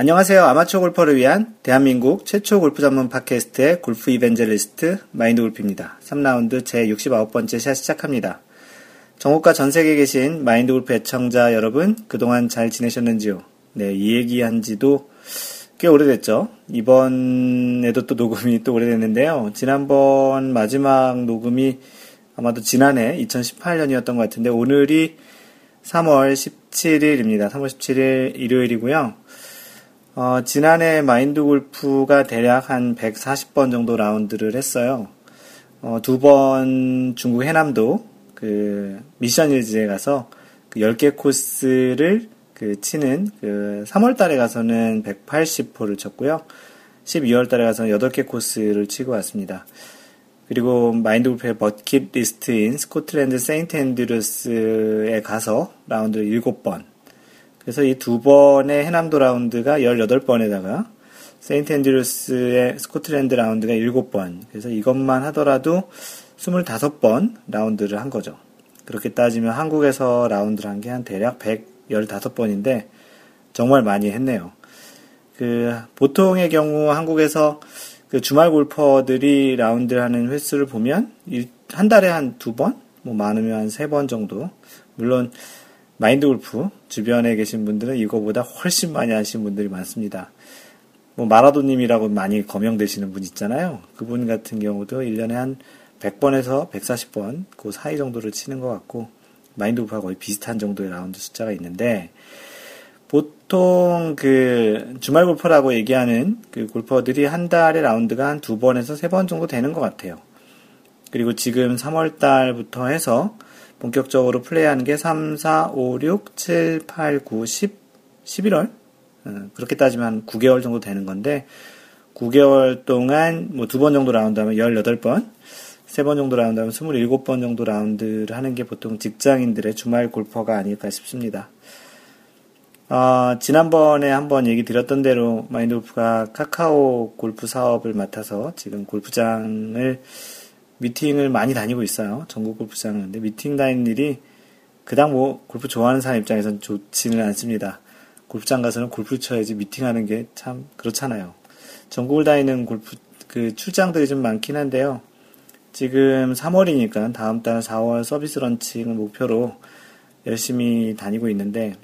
안녕하세요. 아마추어 골퍼를 위한 대한민국 최초 골프 전문 팟캐스트의 골프 이벤젤리스트 마인드골프입니다. 3라운드 제69번째 샷 시작합니다. 전국과 전세계에 계신 마인드골프 애청자 여러분, 그동안 잘 지내셨는지요? 네, 이 얘기한 지도 꽤 오래됐죠. 이번에도 또 녹음이 또 오래됐는데요. 지난번 마지막 녹음이 아마도 지난해 2018년이었던 것 같은데, 오늘이 3월 17일입니다. 3월 17일 일요일이고요. 지난해 마인드골프가 대략 한 140번 정도 라운드를 했어요. 두 번 중국 해남도 그 미션힐즈에 가서 그 10개 코스를 그 치는, 그 3월 달에 가서는 180호를 쳤고요. 12월 달에 가서는 8개 코스를 치고 왔습니다. 그리고 마인드골프의 버킷 리스트인 스코틀랜드 세인트 앤드류스에 가서 라운드를 7번, 그래서 이 두 번의 해남도 라운드가 18번에다가 세인트 앤드류스의 스코틀랜드 라운드가 7번, 그래서 이것만 하더라도 25번 라운드를 한 거죠. 그렇게 따지면 한국에서 라운드를 한 게 한 대략 115번인데 정말 많이 했네요. 그 보통의 경우 한국에서 그 주말 골퍼들이 라운드를 하는 횟수를 보면 한 달에 한 2번, 뭐 많으면 한 3번 정도. 물론 마인드 골프 주변에 계신 분들은 이거보다 훨씬 많이 하신 분들이 많습니다. 뭐 마라도님이라고 많이 거명되시는 분 있잖아요. 그분 같은 경우도 1년에 한 100번에서 140번 그 사이 정도를 치는 것 같고, 마인드 골프하고 거의 비슷한 정도의 라운드 숫자가 있는데, 보통 그 주말 골퍼라고 얘기하는 그 골퍼들이 한 달에 라운드가 한 2번에서 3번 정도 되는 것 같아요. 그리고 지금 3월 달부터 해서 본격적으로 플레이하는 게 3, 4, 5, 6, 7, 8, 9, 10, 11월? 그렇게 따지면 한 9개월 정도 되는 건데, 9개월 동안 뭐 2번 정도 라운드 하면 18번, 3번 정도 라운드 하면 27번 정도 라운드를 하는 게 보통 직장인들의 주말 골퍼가 아닐까 싶습니다. 지난번에 한번 얘기 드렸던 대로 마인드골프가 카카오 골프 사업을 맡아서 지금 골프장을 미팅을 많이 다니고 있어요. 전국 골프장은. 근데 미팅 다니는 일이 그닥 뭐 골프 좋아하는 사람 입장에선 좋지는 않습니다. 골프장 가서는 골프 쳐야지 미팅하는 게 참 그렇잖아요. 전국을 다니는 골프 그 출장들이 좀 많긴 한데요. 지금 3월이니까 다음 달 4월 서비스 런칭을 목표로 열심히 다니고 있는데,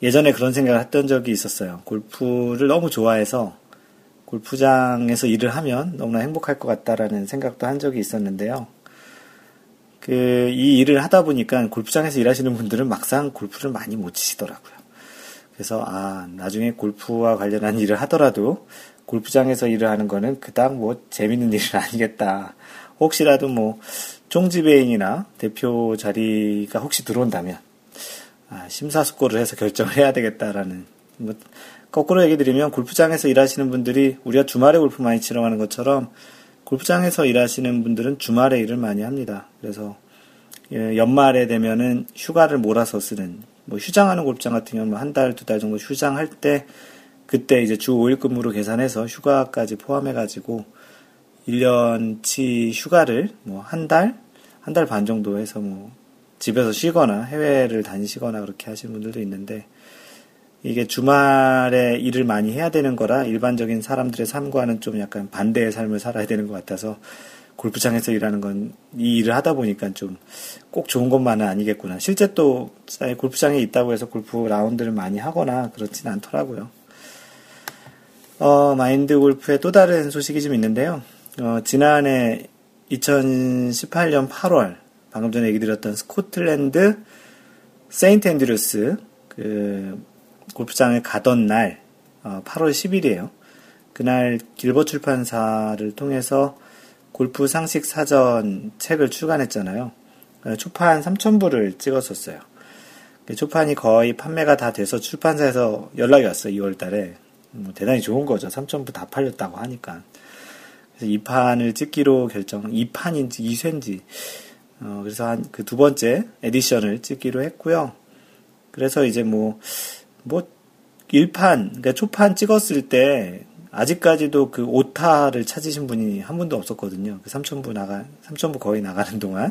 예전에 그런 생각을 했던 적이 있었어요. 골프를 너무 좋아해서 골프장에서 일을 하면 너무나 행복할 것 같다라는 생각도 한 적이 있었는데요. 그, 이 일을 하다 보니까 골프장에서 일하시는 분들은 막상 골프를 많이 못 치시더라고요. 그래서, 나중에 골프와 관련한 일을 하더라도 골프장에서 일을 하는 거는 그닥 뭐 재밌는 일은 아니겠다. 혹시라도 뭐 총지배인이나 대표 자리가 혹시 들어온다면, 심사숙고를 해서 결정을 해야 되겠다라는, 뭐, 거꾸로 얘기 드리면 골프장에서 일하시는 분들이 우리가 주말에 골프 많이 치러 가는 것처럼 골프장에서 일하시는 분들은 주말에 일을 많이 합니다. 그래서 연말에 되면은 휴가를 몰아서 쓰는, 뭐 휴장하는 골프장 같은 경우는 한 달, 2달 정도 휴장할 때, 그때 이제 주 5일 근무로 계산해서 휴가까지 포함해가지고 1년치 휴가를 뭐 한 달 반 정도 해서 뭐 집에서 쉬거나 해외를 다니시거나 그렇게 하시는 분들도 있는데, 이게 주말에 일을 많이 해야 되는 거라 일반적인 사람들의 삶과는 좀 약간 반대의 삶을 살아야 되는 것 같아서, 골프장에서 일하는 건 이 일을 하다 보니까 좀 꼭 좋은 것만은 아니겠구나. 실제 또 골프장에 있다고 해서 골프 라운드를 많이 하거나 그렇진 않더라고요. 마인드 골프의 또 다른 소식이 좀 있는데요. 지난해 2018년 8월 방금 전에 얘기 드렸던 스코틀랜드 세인트 앤드류스 그 골프장에 가던 날, 8월 10일이에요. 그날 길벗 출판사를 통해서 골프 상식 사전 책을 출간했잖아요. 초판 3,000부를 찍었었어요. 초판이 거의 판매가 다 돼서 출판사에서 연락이 왔어요. 2월 달에. 뭐 대단히 좋은 거죠. 3,000부 다 팔렸다고 하니까. 그래서 2판을 찍기로 결정, 2판인지 2쇄인지. 그래서 한 그 2번째 에디션을 찍기로 했고요. 그래서 이제 뭐 1판, 그러니까 초판 찍었을 때 아직까지도 그 오타를 찾으신 분이 한 분도 없었거든요. 그 3,000부 거의 나가는 동안,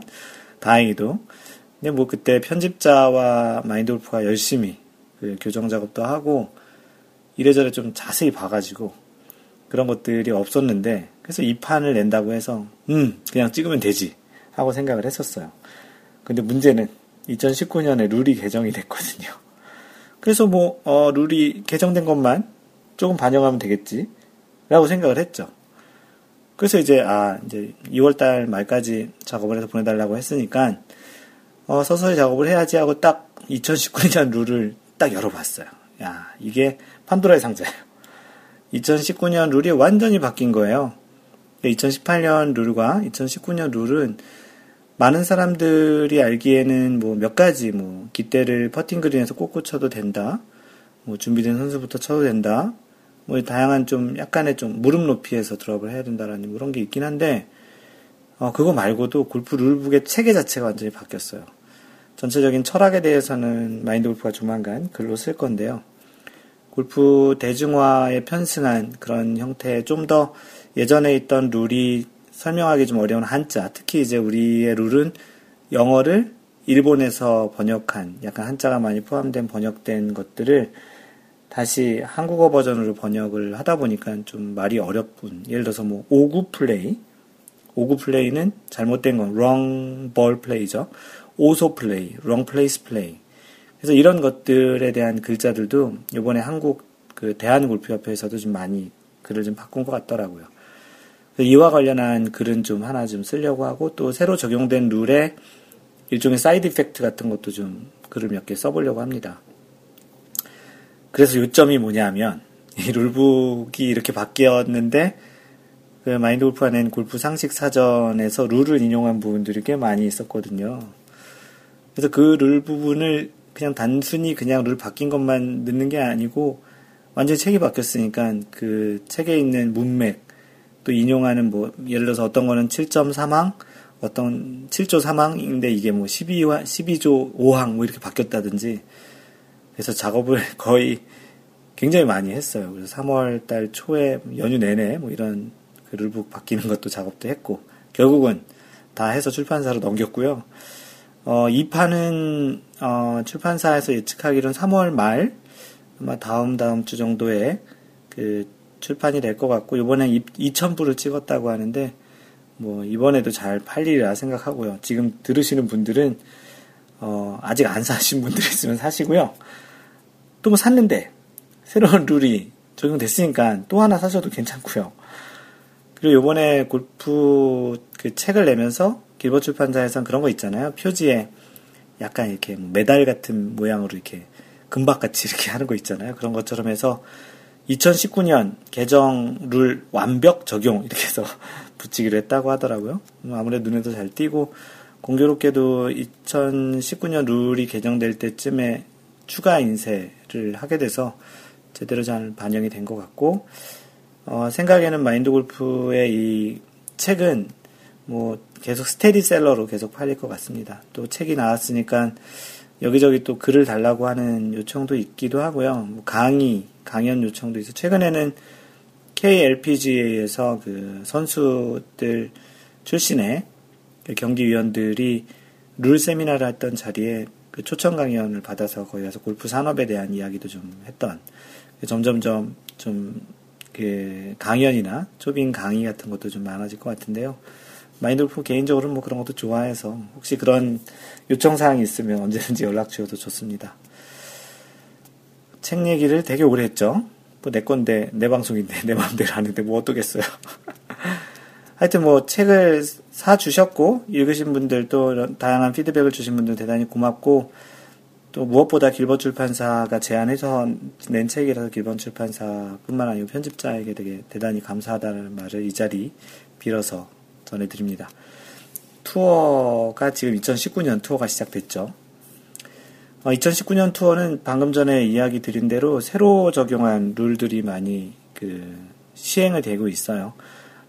다행히도. 근데 뭐 그때 편집자와 마인드골프가 열심히 그 교정 작업도 하고 이래저래 좀 자세히 봐가지고 그런 것들이 없었는데, 그래서 이 판을 낸다고 해서 그냥 찍으면 되지 하고 생각을 했었어요. 근데 문제는 2019년에 룰이 개정이 됐거든요. 그래서 룰이 개정된 것만 조금 반영하면 되겠지 라고 생각을 했죠. 그래서 이제 2월달 말까지 작업을 해서 보내달라고 했으니까 서서히 작업을 해야지 하고 딱 2019년 룰을 딱 열어봤어요. 야, 이게 판도라의 상자예요. 2019년 룰이 완전히 바뀐 거예요. 2018년 룰과 2019년 룰은 많은 사람들이 알기에는 몇 가지 깃대를 퍼팅 그린에서 꽂고 쳐도 된다, 준비된 선수부터 쳐도 된다, 다양한 좀 약간의 좀 무릎 높이에서 드롭을 해야 된다라는 그런 게 있긴 한데, 그거 말고도 골프 룰북의 체계 자체가 완전히 바뀌었어요. 전체적인 철학에 대해서는 마인드골프가 조만간 글로 쓸 건데요. 골프 대중화에 편승한 그런 형태의 좀 더 예전에 있던 룰이 설명하기 좀 어려운 한자, 특히 이제 우리의 룰은 영어를 일본에서 번역한, 약간 한자가 많이 포함된 번역된 것들을 다시 한국어 버전으로 번역을 하다 보니까 좀 말이 어렵군. 예를 들어서 오구 플레이. 오구 플레이는 잘못된 건 wrong ball play죠. 오소 플레이, wrong place play. 그래서 이런 것들에 대한 글자들도 이번에 한국 대한골프협회에서도 좀 많이 글을 좀 바꾼 것 같더라고요. 이와 관련한 글은 좀 하나 좀 쓰려고 하고, 또 새로 적용된 룰에 일종의 사이드 이펙트 같은 것도 좀 글을 몇 개 써보려고 합니다. 그래서 요점이 뭐냐면, 이 룰북이 이렇게 바뀌었는데 마인드골프가 낸 골프 상식 사전에서 룰을 인용한 부분들이 꽤 많이 있었거든요. 그래서 그 룰 부분을 그냥 단순히 그냥 룰 바뀐 것만 넣는 게 아니고 완전히 책이 바뀌었으니까 그 책에 있는 문맥, 또 인용하는 예를 들어서 어떤 거는 7.3항, 어떤 7조 3항인데 이게 12조 5항 이렇게 바뀌었다든지. 그래서 작업을 거의 굉장히 많이 했어요. 그래서 3월달 초에 연휴 내내 이런 룰북 바뀌는 것도 작업도 했고, 결국은 다 해서 출판사로 넘겼고요. 이 판은 출판사에서 예측하기로는 3월 말, 아마 다음 주 정도에 출판이 될 것 같고, 이번엔 2,000부를 찍었다고 하는데 이번에도 잘 팔리리라 생각하고요. 지금 들으시는 분들은 아직 안 사신 분들 있으면 사시고요. 또 샀는데 새로운 룰이 적용됐으니까 또 하나 사셔도 괜찮고요. 그리고 이번에 골프 책을 내면서 길벗 출판사에서는 그런 거 있잖아요. 표지에 약간 이렇게 메달 같은 모양으로 이렇게 금박같이 이렇게 하는 거 있잖아요. 그런 것처럼 해서 2019년 개정 룰 완벽 적용 이렇게 해서 붙이기로 했다고 하더라고요. 아무래도 눈에도 잘 띄고, 공교롭게도 2019년 룰이 개정될 때쯤에 추가 인쇄를 하게 돼서 제대로 잘 반영이 된 것 같고, 생각에는 마인드골프의 이 책은 계속 스테디셀러로 계속 팔릴 것 같습니다. 또 책이 나왔으니까 여기저기 또 글을 달라고 하는 요청도 있기도 하고요. 강연 요청도 있어요. 최근에는 KLPGA에서 선수들 출신의 경기위원들이 룰 세미나를 했던 자리에 초청 강연을 받아서 거기 가서 골프 산업에 대한 이야기도 좀 했던, 점점점 좀 강연이나 초빙 강의 같은 것도 좀 많아질 것 같은데요. 마인드골프 개인적으로는 그런 것도 좋아해서 혹시 그런 요청사항이 있으면 언제든지 연락 주셔도 좋습니다. 책 얘기를 되게 오래 했죠. 내 건데, 내 방송인데, 내 마음대로 하는데 어떠겠어요. 하여튼 책을 사주셨고 읽으신 분들, 또 다양한 피드백을 주신 분들 대단히 고맙고, 또 무엇보다 길벗 출판사가 제안해서 낸 책이라서 길벗 출판사뿐만 아니고 편집자에게 되게 대단히 감사하다는 말을 이 자리 빌어서 전해드립니다. 투어가 지금 2019년 투어가 시작됐죠. 2019년 투어는 방금 전에 이야기 드린 대로 새로 적용한 룰들이 많이 시행이 되고 있어요.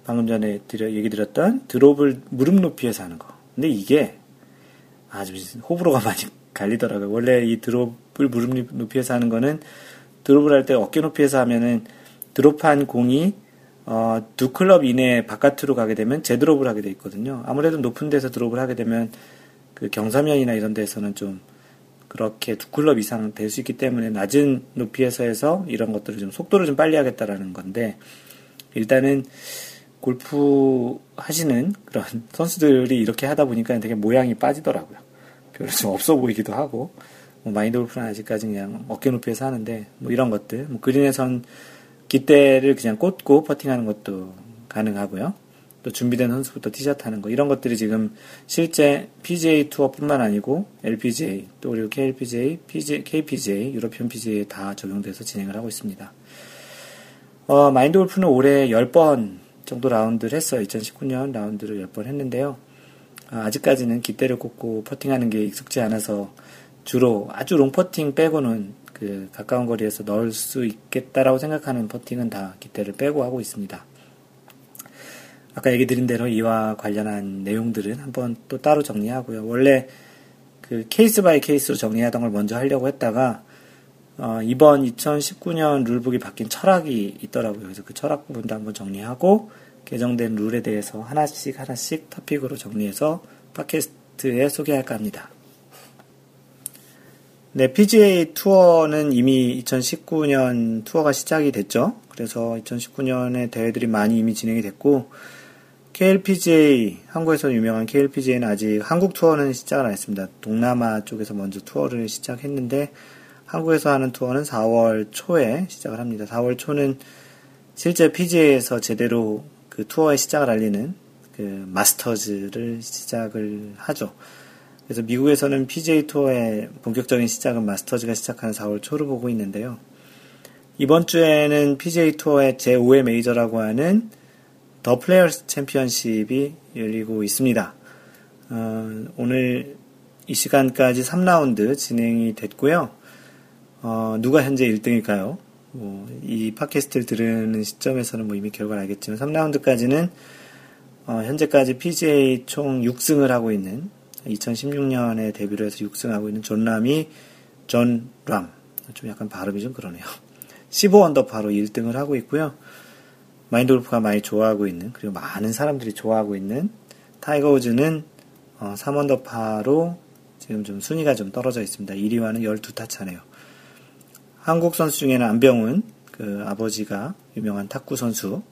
방금 전에 얘기 드렸던 드롭을 무릎 높이에서 하는 거. 근데 이게 아주 호불호가 많이 갈리더라고요. 원래 이 드롭을 무릎 높이에서 하는 거는, 드롭을 할 때 어깨 높이에서 하면은 드롭한 공이 두 클럽 이내 바깥으로 가게 되면 재드롭을 하게 돼 있거든요. 아무래도 높은 데서 드롭을 하게 되면 경사면이나 이런 데서는 좀 그렇게 두 클럽 이상 될 수 있기 때문에 낮은 높이에서 해서 이런 것들을 좀 속도를 좀 빨리 하겠다라는 건데, 일단은 골프 하시는 그런 선수들이 이렇게 하다 보니까 되게 모양이 빠지더라고요. 별로 좀 없어 보이기도 하고, 뭐 마인드 골프는 아직까지 그냥 어깨 높이에서 하는데, 뭐 이런 것들, 뭐 그린에선 깃대를 그냥 꽂고 퍼팅하는 것도 가능하고요. 또 준비된 선수부터 티샷 하는 거, 이런 것들이 지금 실제 PGA 투어뿐만 아니고 LPGA, 또 그리고 KLPGA, KPGA, 유러피언 PGA에 다 적용돼서 진행을 하고 있습니다. 마인드 골프는 올해 10번 정도 라운드를 했어요. 2019년 라운드를 10번 했는데요. 아직까지는 깃대를 꽂고 퍼팅하는 게 익숙지 않아서 주로 아주 롱퍼팅 빼고는 그 가까운 거리에서 넣을 수 있겠다라고 생각하는 퍼팅은 다 깃대를 빼고 하고 있습니다. 아까 얘기 드린 대로 이와 관련한 내용들은 한번 또 따로 정리하고요. 원래 그 케이스 바이 케이스로 정리하던 걸 먼저 하려고 했다가 이번 2019년 룰북이 바뀐 철학이 있더라고요. 그래서 그 철학 부분도 한번 정리하고 개정된 룰에 대해서 하나씩 하나씩 토픽으로 정리해서 팟캐스트에 소개할까 합니다. 네, PGA 투어는 이미 2019년 투어가 시작이 됐죠. 그래서 2019년에 대회들이 많이 이미 진행이 됐고, KLPGA, 한국에서 유명한 KLPGA는 아직 한국 투어는 시작을 안 했습니다. 동남아 쪽에서 먼저 투어를 시작했는데, 한국에서 하는 투어는 4월 초에 시작을 합니다. 4월 초는 실제 PGA에서 제대로 그 투어의 시작을 알리는 그 마스터즈를 시작을 하죠. 그래서 미국에서는 PGA 투어의 본격적인 시작은 마스터즈가 시작하는 4월 초로 보고 있는데요. 이번 주에는 PGA 투어의 제5회 메이저라고 하는 더 플레이어스 챔피언십이 열리고 있습니다. 오늘 이 시간까지 3라운드 진행이 됐고요. 누가 현재 1등일까요? 이 팟캐스트를 들으는 시점에서는 이미 결과를 알겠지만 3라운드까지는 현재까지 PGA 총 6승을 하고 있는, 2016년에 데뷔를 해서 6승하고 있는 존 람이 존 람, 좀 약간 발음이 좀 그러네요. 15언더파로 1등을 하고 있고요. 마인드 골프가 많이 좋아하고 있는, 그리고 많은 사람들이 좋아하고 있는 타이거 우즈는 3언더파로 지금 좀 순위가 좀 떨어져 있습니다. 1위와는 12타 차네요. 한국 선수 중에는 안병훈, 그 아버지가 유명한 탁구 선수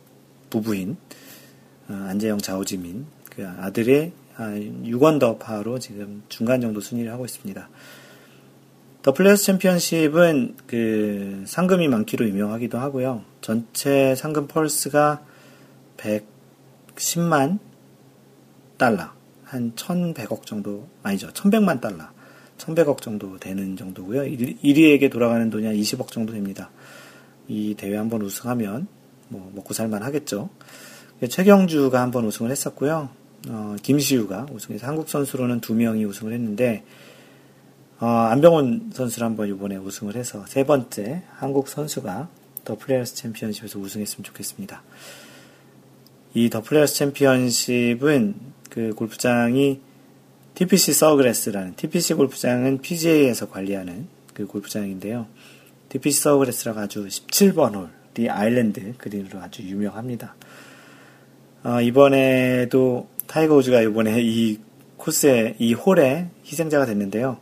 부부인 안재형 좌우지민, 그 아들의 6언더파로 지금 중간 정도 순위를 하고 있습니다. 더 플레이어스 챔피언십은 그 상금이 많기로 유명하기도 하고요. 전체 상금 펄스가 110만 달러, 한 1100억 정도, 아니죠, 1100만 달러, 1100억 정도 되는 정도고요. 1위에게 돌아가는 돈이 한 20억 정도 됩니다. 이 대회 한번 우승하면 뭐 먹고 살만 하겠죠. 최경주가 한번 우승을 했었고요. 김시우가 우승해서 한국 선수로는 2명이 우승을 했는데, 안병훈 선수를 한번 이번에 우승을 해서 3번째 한국 선수가 더 플레이어스 챔피언십에서 우승했으면 좋겠습니다. 이 더 플레이어스 챔피언십은 그 골프장이 TPC 서그레스라는, TPC 골프장은 PGA에서 관리하는 그 골프장인데요. TPC 서그레스라고 아주 17번 홀, 디 아일랜드 그린으로 아주 유명합니다. 이번에도 타이거 우즈가 이번에 이 코스에, 이 홀에 희생자가 됐는데요.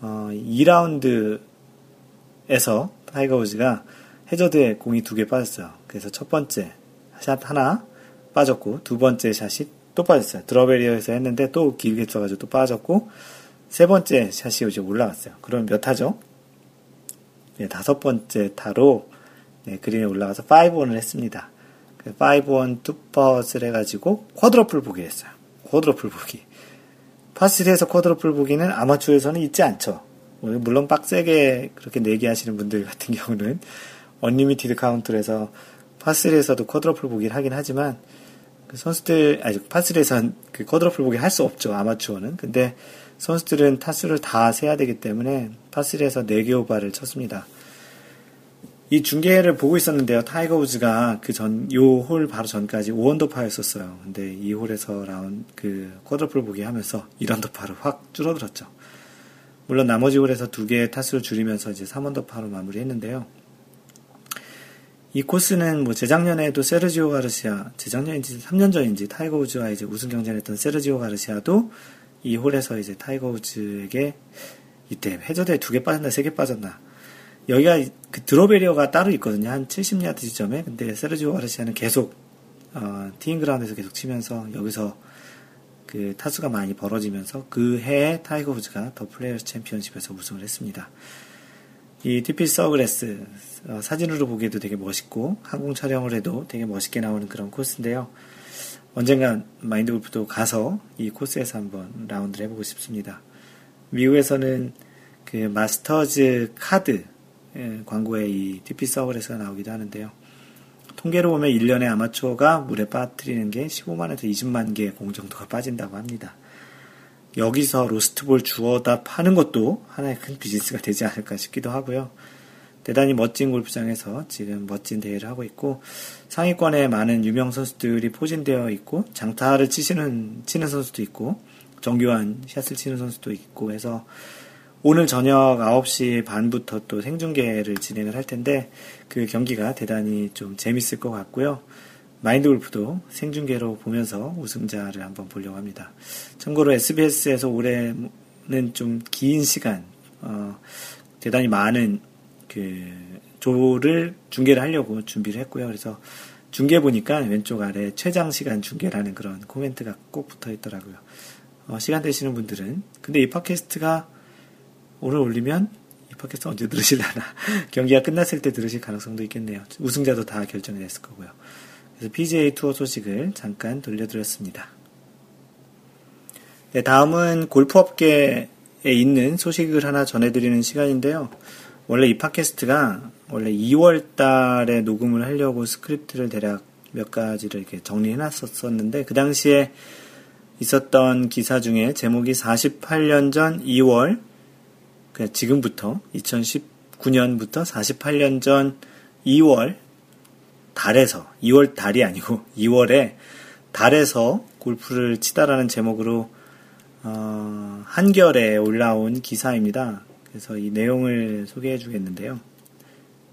2라운드에서 타이거 우즈가 해저드에 공이 2개 빠졌어요. 그래서 첫 번째 샷 하나 빠졌고, 두 번째 샷이 또 빠졌어요. 드러베리어에서 했는데 또 길게 쳐가지고 또 빠졌고, 세 번째 샷이 이제 올라갔어요. 그럼 몇 타죠? 네, 5번째 타로, 네, 그린에 올라가서 5온을 했습니다. 5원 2팟을 해가지고 쿼드러플 보기 했어요. 쿼드러플 보기. 파3에서 쿼드러플 보기는 아마추어에서는 있지 않죠. 물론 빡세게 그렇게 내기하시는 분들 같은 경우는 언리미티드 카운트로 해서 파3에서도 쿼드러플 보기를 하긴 하지만, 그 선수들, 파3에서는 그 쿼드러플 보기 할 수 없죠, 아마추어는. 근데 선수들은 타수를 다 세야 되기 때문에 파3에서 4개 오바를 쳤습니다. 이 중계를 보고 있었는데요. 타이거 우즈가 그 전, 요 홀 바로 전까지 5언더파였었어요. 근데 이 홀에서 쿼드러플 보기 하면서 1언더파로 확 줄어들었죠. 물론 나머지 홀에서 2개의 타수를 줄이면서 이제 3언더파로 마무리했는데요. 이 코스는 재작년에도 세르지오 가르시아, 재작년인지 3년 전인지 타이거 우즈와 이제 우승 경쟁했던 세르지오 가르시아도 이 홀에서 이제 타이거 우즈에게 이때 해저대에 2개 빠졌나 3개 빠졌나. 여기가 그 드로베리어가 따로 있거든요. 한 70야드 지점에. 근데 세르지오 가르시아는 계속 티잉그라운드에서 계속 치면서 여기서 그 타수가 많이 벌어지면서 그 해에 타이거 우즈가 더 플레이어스 챔피언십에서 우승을 했습니다. 이 티피 서그레스 사진으로 보기에도 되게 멋있고 항공 촬영을 해도 되게 멋있게 나오는 그런 코스인데요. 언젠간 마인드골프도 가서 이 코스에서 한번 라운드를 해보고 싶습니다. 미국에서는 그 마스터즈 카드 광고에 이 TP 서글에서 나오기도 하는데요. 통계로 보면 1년에 아마추어가 물에 빠뜨리는 게 15만에서 20만 개의 공 정도가 빠진다고 합니다. 여기서 로스트볼 주워다 파는 것도 하나의 큰 비즈니스가 되지 않을까 싶기도 하고요. 대단히 멋진 골프장에서 지금 멋진 대회를 하고 있고 상위권에 많은 유명 선수들이 포진되어 있고 장타를 치는 선수도 있고 정교한 샷을 치는 선수도 있고 해서 오늘 저녁 9시 반부터 또 생중계를 진행을 할 텐데 그 경기가 대단히 좀 재밌을 것 같고요. 마인드골프도 생중계로 보면서 우승자를 한번 보려고 합니다. 참고로 SBS에서 올해는 좀 긴 시간 대단히 많은 그 조를 중계를 하려고 준비를 했고요. 그래서 중계 보니까 왼쪽 아래 최장 시간 중계라는 그런 코멘트가 꼭 붙어 있더라고요. 시간 되시는 분들은 근데 이 팟캐스트가 오늘 올리면 이 팟캐스트 언제 들으실라나 경기가 끝났을 때 들으실 가능성도 있겠네요. 우승자도 다 결정이 됐을 거고요. 그래서 PGA 투어 소식을 잠깐 돌려드렸습니다. 네, 다음은 골프업계에 있는 소식을 하나 전해드리는 시간인데요. 원래 이 팟캐스트가 원래 2월 달에 녹음을 하려고 스크립트를 대략 몇 가지를 이렇게 정리해놨었는데 그 당시에 있었던 기사 중에 제목이 48년 전 2월 그냥 지금부터 2019년부터 48년 전 2월 달에서 2월 달이 아니고 2월에 달에서 골프를 치다라는 제목으로 한겨레에 올라온 기사입니다. 그래서 이 내용을 소개해 주겠는데요.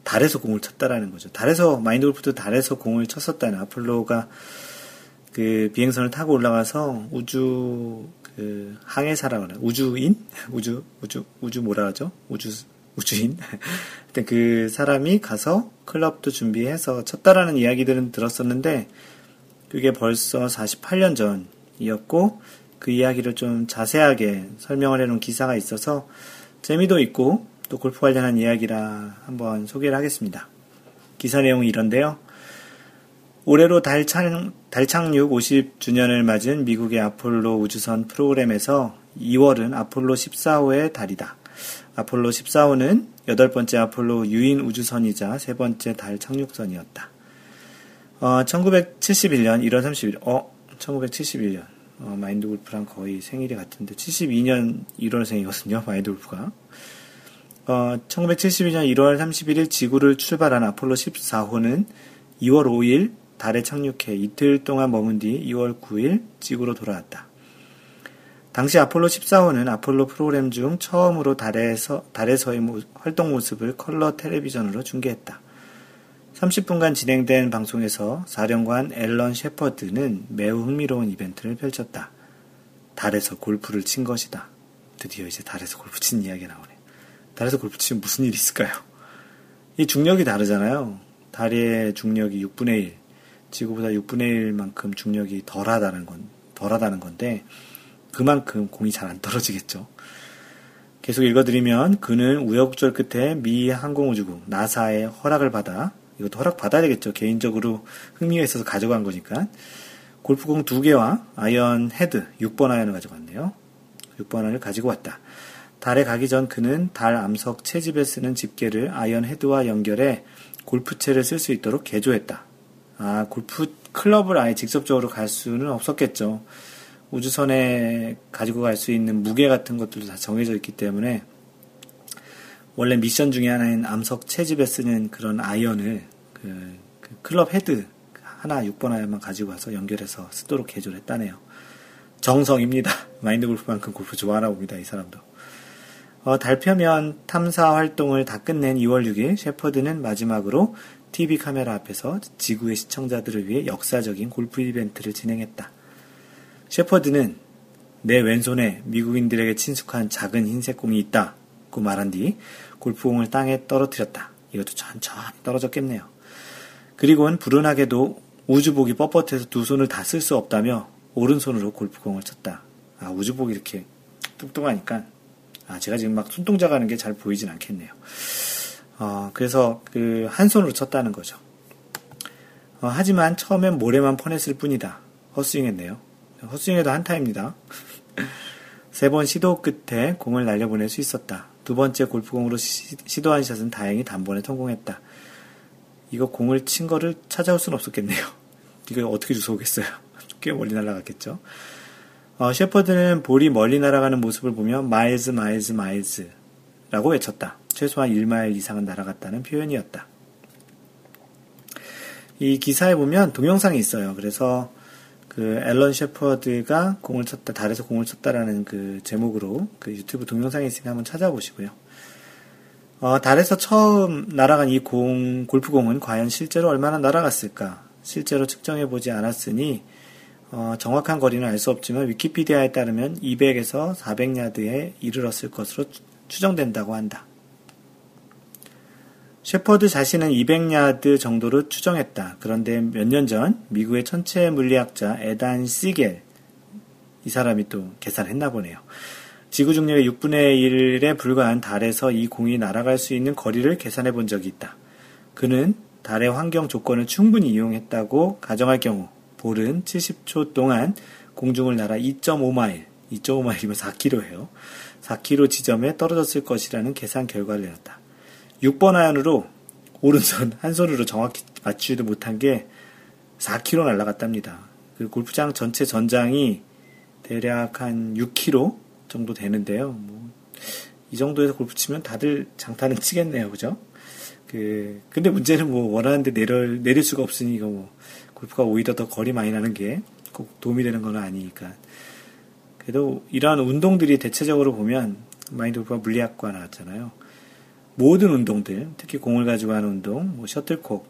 달에서 공을 쳤다라는 거죠. 달에서 마인드골프도 달에서 공을 쳤었다는 아폴로가 그 비행선을 타고 올라가서 우주 그 항해사라고 하나 우주인? 우주 뭐라 하죠? 우주인? 하여튼 그 사람이 가서 클럽도 준비해서 쳤다라는 이야기들은 들었었는데 그게 벌써 48년 전이었고 그 이야기를 좀 자세하게 설명을 해놓은 기사가 있어서 재미도 있고 또 골프 관련한 이야기라 한번 소개를 하겠습니다. 기사 내용이 이런데요. 올해로 달 착륙 50주년을 맞은 미국의 아폴로 우주선 프로그램에서 2월은 아폴로 14호의 달이다. 아폴로 14호는 8번째 아폴로 유인 우주선이자 3번째 달 착륙선이었다. 1971년 1월 30일, 1971년. 마인드골프랑 거의 생일이 같은데 72년 1월생이거든요. 마인드골프가 1972년 1월 31일 지구를 출발한 아폴로 14호는 2월 5일 달에 착륙해 이틀 동안 머문 뒤 2월 9일 지구로 돌아왔다. 당시 아폴로 14호는 아폴로 프로그램 중 처음으로 달에서의 활동 모습을 컬러 텔레비전으로 중계했다. 30분간 진행된 방송에서 사령관 앨런 셰퍼드는 매우 흥미로운 이벤트를 펼쳤다. 달에서 골프를 친 것이다. 드디어 이제 달에서 골프 친 이야기가 나오네. 달에서 골프 치면 무슨 일이 있을까요? 이 중력이 다르잖아요. 달의 중력이 6분의 1, 지구보다 6분의 1만큼 중력이 덜하다는 건데 그만큼 공이 잘 안 떨어지겠죠. 계속 읽어드리면 그는 우여곡절 끝에 미 항공우주국 나사의 허락을 받아 이것도 허락받아야 되겠죠. 개인적으로 흥미가 있어서 가져간 거니까. 골프공 2개와 아이언 헤드, 6번 아이언을 가져갔네요. 6번 아이언을 가지고 왔다. 달에 가기 전 그는 달 암석 채집에 쓰는 집게를 아이언 헤드와 연결해 골프채를 쓸 수 있도록 개조했다. 아, 골프 클럽을 아예 직접적으로 갈 수는 없었겠죠. 우주선에 가지고 갈 수 있는 무게 같은 것들도 다 정해져 있기 때문에 원래 미션 중에 하나인 암석 채집에 쓰는 그런 아이언을 그 클럽 헤드 하나 6번 아이언만 가지고 와서 연결해서 쓰도록 개조를 했다네요. 정성입니다. 마인드 골프만큼 골프 좋아하나 봅니다. 이 사람도. 달표면 탐사 활동을 다 끝낸 2월 6일 셰퍼드는 마지막으로 TV 카메라 앞에서 지구의 시청자들을 위해 역사적인 골프 이벤트를 진행했다. 셰퍼드는 내 왼손에 미국인들에게 친숙한 작은 흰색 공이 있다. 고 말한 뒤 골프공을 땅에 떨어뜨렸다. 이것도 천천히 떨어졌겠네요. 그리고는 불운하게도 우주복이 뻣뻣해서 두 손을 다 쓸 수 없다며 오른손으로 골프공을 쳤다. 아, 우주복이 이렇게 뚱뚱하니까 제가 지금 막 손동작 하는 게 잘 보이진 않겠네요. 그래서 그 한 손으로 쳤다는 거죠. 하지만 처음엔 모래만 퍼냈을 뿐이다. 헛스윙했네요. 헛스윙에도 한타입니다. 세 번 시도 끝에 공을 날려보낼 수 있었다. 두 번째 골프공으로 시도한 샷은 다행히 단번에 성공했다. 이거 공을 친 거를 찾아올 순 없었겠네요. 이거 어떻게 주워오겠어요? 꽤 멀리 날아갔겠죠. 셰퍼드는 볼이 멀리 날아가는 모습을 보며 마일즈 마일즈 마일즈 라고 외쳤다. 최소한 1마일 이상은 날아갔다는 표현이었다. 이 기사에 보면 동영상이 있어요. 그래서 그 앨런 셰퍼드가 공을 쳤다, 달에서 공을 쳤다라는 그 제목으로 그 유튜브 동영상이 있으니까 한번 찾아보시고요. 달에서 처음 날아간 이 골프공은 과연 실제로 얼마나 날아갔을까? 실제로 측정해보지 않았으니 정확한 거리는 알 수 없지만 위키피디아에 따르면 200에서 400야드에 이르렀을 것으로 추정된다고 한다. 셰퍼드 자신은 200야드 정도로 추정했다. 그런데 몇 년 전 미국의 천체 물리학자 에단 시겔, 이 사람이 또 계산을 했나 보네요. 지구 중력의 6분의 1에 불과한 달에서 이 공이 날아갈 수 있는 거리를 계산해 본 적이 있다. 그는 달의 환경 조건을 충분히 이용했다고 가정할 경우 볼은 70초 동안 공중을 날아 2.5마일, 2.5마일이면 4km예요. 4km 지점에 떨어졌을 것이라는 계산 결과를 내렸다. 6번 아이언으로 오른손 한 손으로 정확히 맞추지도 못한 게 4km 날아갔답니다. 그 골프장 전체 전장이 대략 한 6km 정도 되는데요. 뭐 이 정도에서 골프 치면 다들 장타는 치겠네요, 그죠? 근데 문제는 뭐 원하는데 내릴 수가 없으니 이거 뭐 골프가 오히려 더 거리 많이 나는 게 꼭 도움이 되는 건 아니니까. 그래도 이러한 운동들이 대체적으로 보면 마인드 골프가 물리학과 나왔잖아요. 모든 운동들, 특히 공을 가지고 하는 운동, 뭐 셔틀콕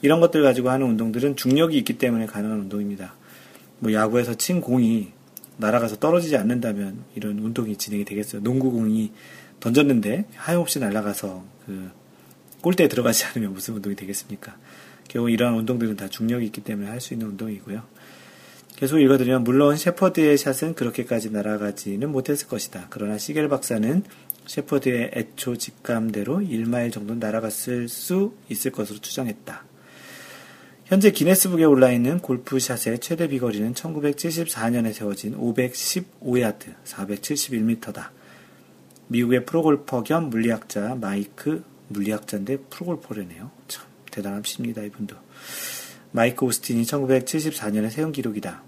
이런 것들 가지고 하는 운동들은 중력이 있기 때문에 가능한 운동입니다. 뭐 야구에서 친 공이 날아가서 떨어지지 않는다면 이런 운동이 진행이 되겠어요. 농구공이 던졌는데 하염없이 날아가서 그 골대에 들어가지 않으면 무슨 운동이 되겠습니까? 결국 이러한 운동들은 다 중력이 있기 때문에 할 수 있는 운동이고요. 계속 읽어드리면 물론 셰퍼드의 샷은 그렇게까지 날아가지는 못했을 것이다. 그러나 시겔 박사는 셰퍼드의 애초 직감대로 1마일 정도 날아갔을 수 있을 것으로 추정했다. 현재 기네스북에 올라있는 골프샷의 최대 비거리는 1974년에 세워진 515야드, 471m다. 미국의 프로골퍼 겸 물리학자 마이크, 물리학자인데 프로골퍼래네요. 참 대단합니다, 이분도. 마이크 오스틴이 1974년에 세운 기록이다.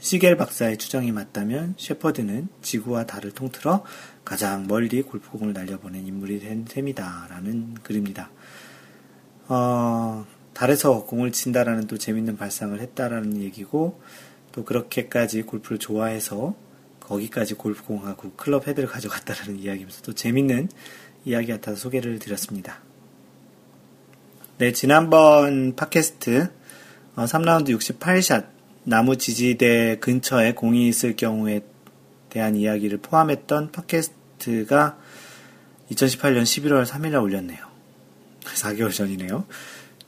시겔 박사의 추정이 맞다면 셰퍼드는 지구와 달을 통틀어 가장 멀리 골프공을 날려보낸 인물이 된 셈이다 라는 글입니다. 달에서 공을 친다라는 또 재밌는 발상을 했다라는 얘기고, 또 그렇게까지 골프를 좋아해서 거기까지 골프공하고 클럽 헤드를 가져갔다라는 이야기면서 또 재밌는 이야기 같아서 소개를 드렸습니다. 네, 지난번 팟캐스트 3라운드 68샷 나무 지지대 근처에 공이 있을 경우에 대한 이야기를 포함했던 팟캐스트가 2018년 11월 3일에 올렸네요. 4개월 전이네요.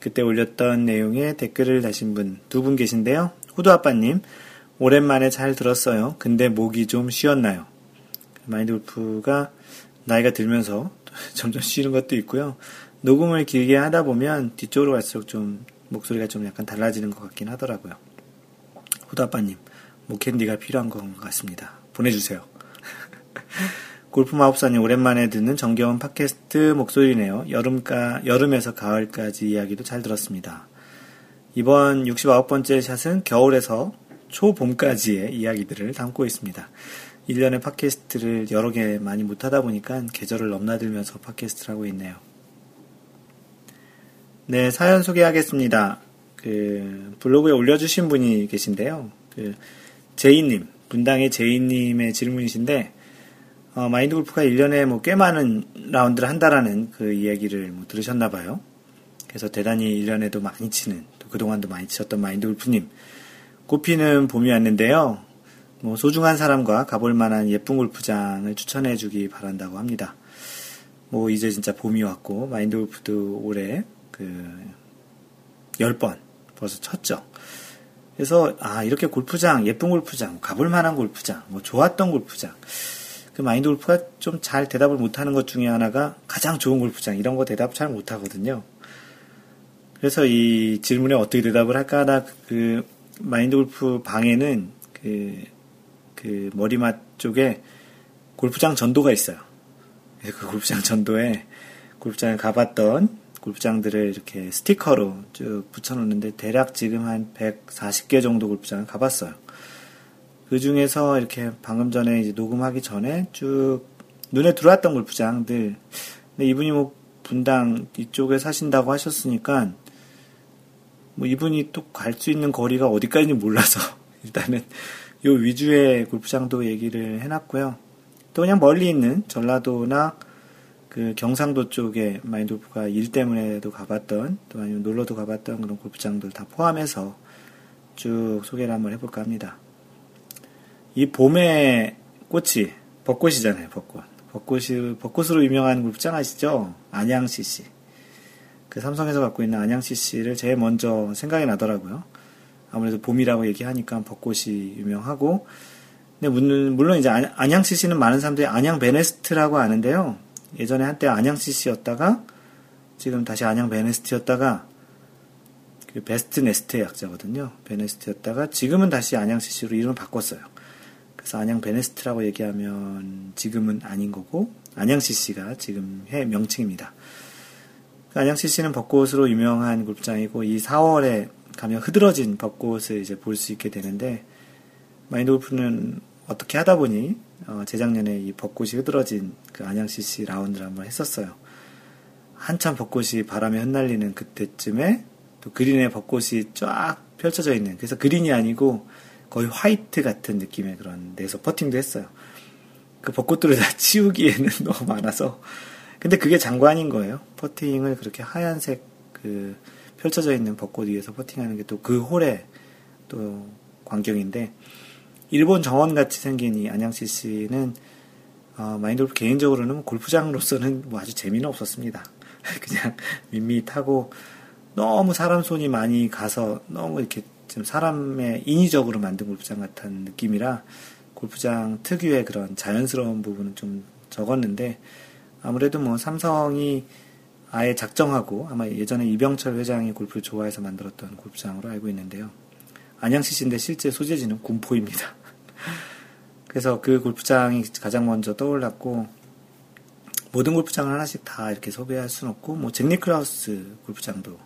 그때 올렸던 내용에 댓글을 다신 분 두 분 계신데요. 호두아빠님, 오랜만에 잘 들었어요. 근데 목이 좀 쉬었나요? 마인드골프가 나이가 들면서 점점 쉬는 것도 있고요. 녹음을 길게 하다 보면 뒤쪽으로 갈수록 좀 목소리가 좀 약간 달라지는 것 같긴 하더라고요. 호두아빠님, 목캔디가 필요한 것 같습니다. 보내주세요. 골프마법사님, 오랜만에 듣는 정겨운 팟캐스트 목소리네요. 여름에서 가을까지 이야기도 잘 들었습니다. 이번 69번째 샷은 겨울에서 초봄까지의 이야기들을 담고 있습니다. 1년에 팟캐스트를 여러 개 많이 못하다 보니까 계절을 넘나들면서 팟캐스트를 하고 있네요. 네, 사연 소개하겠습니다. 블로그에 올려주신 분이 계신데요. 제이님, 분당의 제이님의 질문이신데, 마인드 골프가 1년에 뭐 꽤 많은 라운드를 한다라는 그 이야기를 뭐 들으셨나봐요. 그래서 대단히 1년에도 많이 치는, 또 그동안도 많이 치셨던 마인드 골프님. 꽃피는 봄이 왔는데요. 뭐 소중한 사람과 가볼 만한 예쁜 골프장을 추천해 주기 바란다고 합니다. 뭐 이제 진짜 봄이 왔고 마인드골프도 올해 10번 벌써 쳤죠. 그래서 이렇게 골프장, 예쁜 골프장, 가볼 만한 골프장, 뭐 좋았던 골프장, 그 마인드골프가 좀 잘 대답을 못하는 것 중에 하나가 가장 좋은 골프장, 이런 거 대답 잘 못하거든요. 그래서 이 질문에 어떻게 대답을 할까 하다 그 마인드골프 방에는 그 머리맡 쪽에 골프장 전도가 있어요. 그 골프장 전도에 골프장을 가봤던 골프장들을 이렇게 스티커로 쭉 붙여놓는데 대략 지금 한 140개 정도 골프장을 가봤어요. 그 중에서 이렇게 방금 전에 이제 녹음하기 전에 쭉 눈에 들어왔던 골프장들. 근데 이분이 뭐 분당 이쪽에 사신다고 하셨으니까 뭐 이분이 또 갈 수 있는 거리가 어디까지인지 몰라서 일단은 요 위주의 골프장도 얘기를 해놨고요. 또 그냥 멀리 있는 전라도나 그 경상도 쪽에 마인드골프가 일 때문에도 가봤던, 또 아니면 놀러도 가봤던 그런 골프장들 다 포함해서 쭉 소개를 한번 해볼까 합니다. 이 봄의 꽃이 벚꽃이잖아요. 벚꽃으로 유명한 골프장 아시죠? 안양 CC. 그 삼성에서 갖고 있는 안양 CC를 제일 먼저 생각이 나더라고요. 아무래도 봄이라고 얘기하니까 벚꽃이 유명하고. 근데 물론 이제 안양 CC는 많은 사람들이 안양 베네스트라고 아는데요. 예전에 한때 안양 CC였다가 지금 다시 안양 베네스트였다가 그 베스트 네스트의 약자거든요. 베네스트였다가 지금은 다시 안양 CC로 이름을 바꿨어요. 그래서 안양 베네스트라고 얘기하면 지금은 아닌 거고 안양 CC가 지금 해 명칭입니다. 안양 CC는 벚꽃으로 유명한 골프장이고 이 4월에 가면 흐드러진 벚꽃을 이제 볼 수 있게 되는데 마인드골프는 어떻게 하다 보니 재작년에 이 벚꽃이 흐드러진 그 안양 CC 라운드를 한번 했었어요. 한참 벚꽃이 바람에 흩날리는 그때쯤에 또 그린에 벚꽃이 쫙 펼쳐져 있는, 그래서 그린이 아니고 거의 화이트 같은 느낌의 그런 데서 퍼팅도 했어요. 그 벚꽃들을 다 치우기에는 너무 많아서. 근데 그게 장관인 거예요. 퍼팅을 그렇게 하얀색 그 펼쳐져 있는 벚꽃 위에서 퍼팅하는 게 또 그 홀의 또 광경인데, 일본 정원같이 생긴 이 안양 CC는 마인드골프 개인적으로는 골프장으로서는 뭐 아주 재미는 없었습니다. 그냥 밋밋하고 너무 사람 손이 많이 가서 너무 이렇게 좀 사람의 인위적으로 만든 골프장 같은 느낌이라 골프장 특유의 그런 자연스러운 부분은 좀 적었는데, 아무래도 뭐 삼성이 아예 작정하고 아마 예전에 이병철 회장이 골프를 좋아해서 만들었던 골프장으로 알고 있는데요. 안양 CC인데 실제 소재지는 군포입니다. 그래서 그 골프장이 가장 먼저 떠올랐고, 모든 골프장을 하나씩 다 이렇게 소개할 수는 없고, 뭐 잭 니클라우스 골프장도,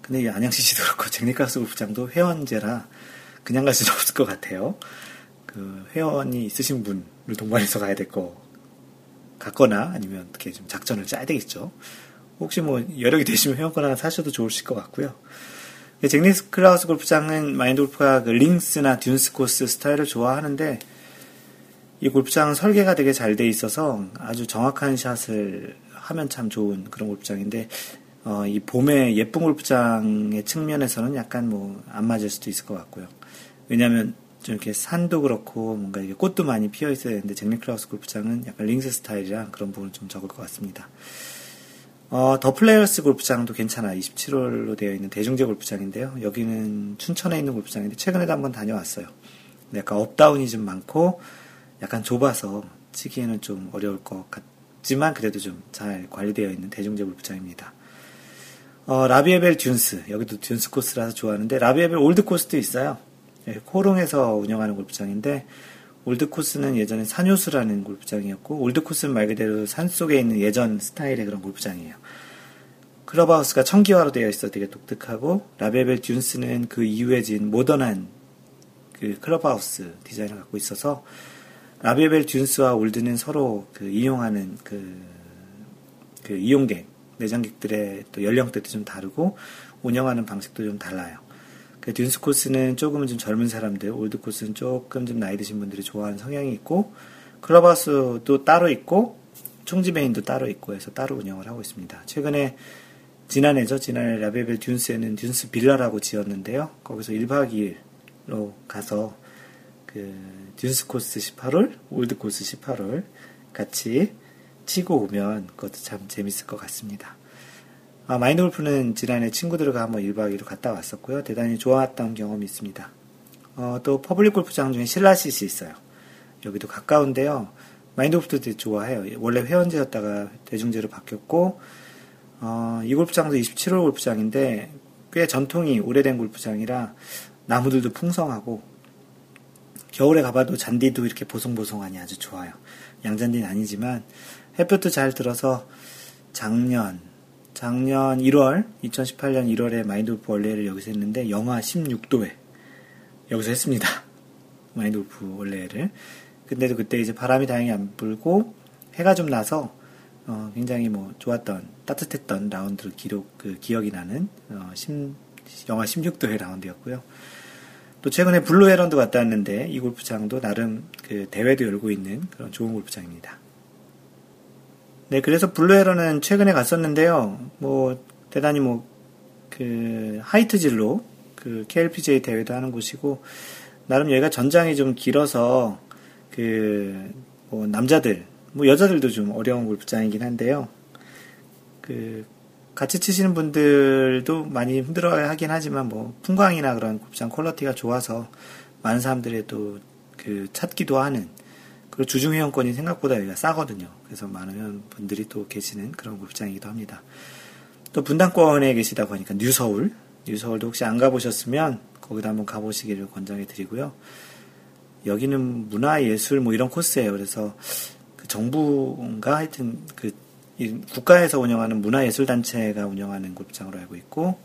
근데 이 안양 CC도 그렇고 잭 니클라우스 골프장도 회원제라 그냥 갈 수는 없을 것 같아요. 그 회원이 있으신 분을 동반해서 가야 될 거 같거나 아니면 어떻게 좀 작전을 짜야 되겠죠. 혹시 뭐 여력이 되시면 회원권 하나 사셔도 좋으실 것 같고요. 잭 니클라우스 골프장은 마인드골프가 그 링스나 듄스 코스 스타일을 좋아하는데 이 골프장은 설계가 되게 잘 돼 있어서 아주 정확한 샷을 하면 참 좋은 그런 골프장인데, 이 봄의 예쁜 골프장의 측면에서는 약간 뭐 안 맞을 수도 있을 것 같고요. 왜냐하면 좀 이렇게 산도 그렇고 뭔가 이게 꽃도 많이 피어 있어야 되는데 잭 니클라우스 골프장은 약간 링스 스타일이라 그런 부분은 좀 적을 것 같습니다. 더 플레이어스 골프장도 괜찮아. 27홀로 되어 있는 대중제 골프장인데요. 여기는 춘천에 있는 골프장인데 최근에도 한번 다녀왔어요. 근데 약간 업다운이 좀 많고 약간 좁아서 치기에는 좀 어려울 것 같지만 그래도 좀 잘 관리되어 있는 대중제 골프장입니다. 라비에벨 듄스, 여기도 듄스 코스라서 좋아하는데 라비에벨 올드 코스도 있어요. 코롱에서 운영하는 골프장인데 올드코스는 예전에 산효수라는 골프장이었고, 올드코스는 말 그대로 산속에 있는 예전 스타일의 그런 골프장이에요. 클럽하우스가 청기화로 되어 있어 되게 독특하고, 라비에벨 듄스는 그 이후에 지은 모던한 그 클럽하우스 디자인을 갖고 있어서 라비에벨 듄스와 올드는 서로 그 이용하는 그 이용객, 내장객들의 또 연령대도 좀 다르고 운영하는 방식도 좀 달라요. 듄스 코스는 조금은 좀 젊은 사람들, 올드 코스는 조금 좀 나이 드신 분들이 좋아하는 성향이 있고, 클럽하우스도 따로 있고, 총지메인도 따로 있고 해서 따로 운영을 하고 있습니다. 최근에, 지난해 라비에벨 듄스에는 듄스 빌라라고 지었는데요. 거기서 1박 2일로 가서, 그 듀스 코스 18홀, 올드 코스 18홀 같이 치고 오면 그것도 참 재밌을 것 같습니다. 아, 마인드골프는 지난해 친구들과 한번 1박 2일로 갔다 왔었고요. 대단히 좋았던 경험이 있습니다. 또 퍼블릭 골프장 중에 신라 CC 있어요. 여기도 가까운데요. 마인드골프도 되게 좋아해요. 원래 회원제였다가 대중제로 바뀌었고, 이 골프장도 27홀 골프장인데 꽤 전통이 오래된 골프장이라 나무들도 풍성하고 겨울에 가봐도 잔디도 이렇게 보송보송하니 아주 좋아요. 양잔디는 아니지만 햇볕도 잘 들어서 작년 1월, 2018년 1월에 마인드골프 원래회를 여기서 했는데 영하 16도에 여기서 했습니다. 마인드골프 원래회를. 근데도 그때 이제 바람이 다행히 안 불고 해가 좀 나서 굉장히 뭐 좋았던, 따뜻했던 라운드 기록, 그 기억이 나는 영하 16도의 라운드였고요. 또 최근에 블루 헤런도 갔다 왔는데 이 골프장도 나름 그 대회도 열고 있는 그런 좋은 골프장입니다. 네, 그래서 블루 헤런은 최근에 갔었는데요. 뭐 대단히 그 하이트질로 그 KLPGA 대회도 하는 곳이고, 나름 여기가 전장이 좀 길어서 뭐 남자들, 뭐 여자들도 좀 어려운 골프장이긴 한데요. 같이 치시는 분들도 많이 힘들어 하긴 하지만, 풍광이나 그런 골프장 퀄리티가 좋아서 많은 사람들이 또 찾기도 하는, 그리고 주중회원권이 생각보다 여기가 싸거든요. 그래서 많은 분들이 또 계시는 그런 골프장이기도 합니다. 또 분당권에 계시다고 하니까 뉴서울도 혹시 안 가보셨으면 거기다 한번 가보시기를 권장해 드리고요. 여기는 문화예술 이런 코스예요. 그래서 정부인가 하여튼 국가에서 운영하는 문화예술단체가 운영하는 골프장으로 알고 있고,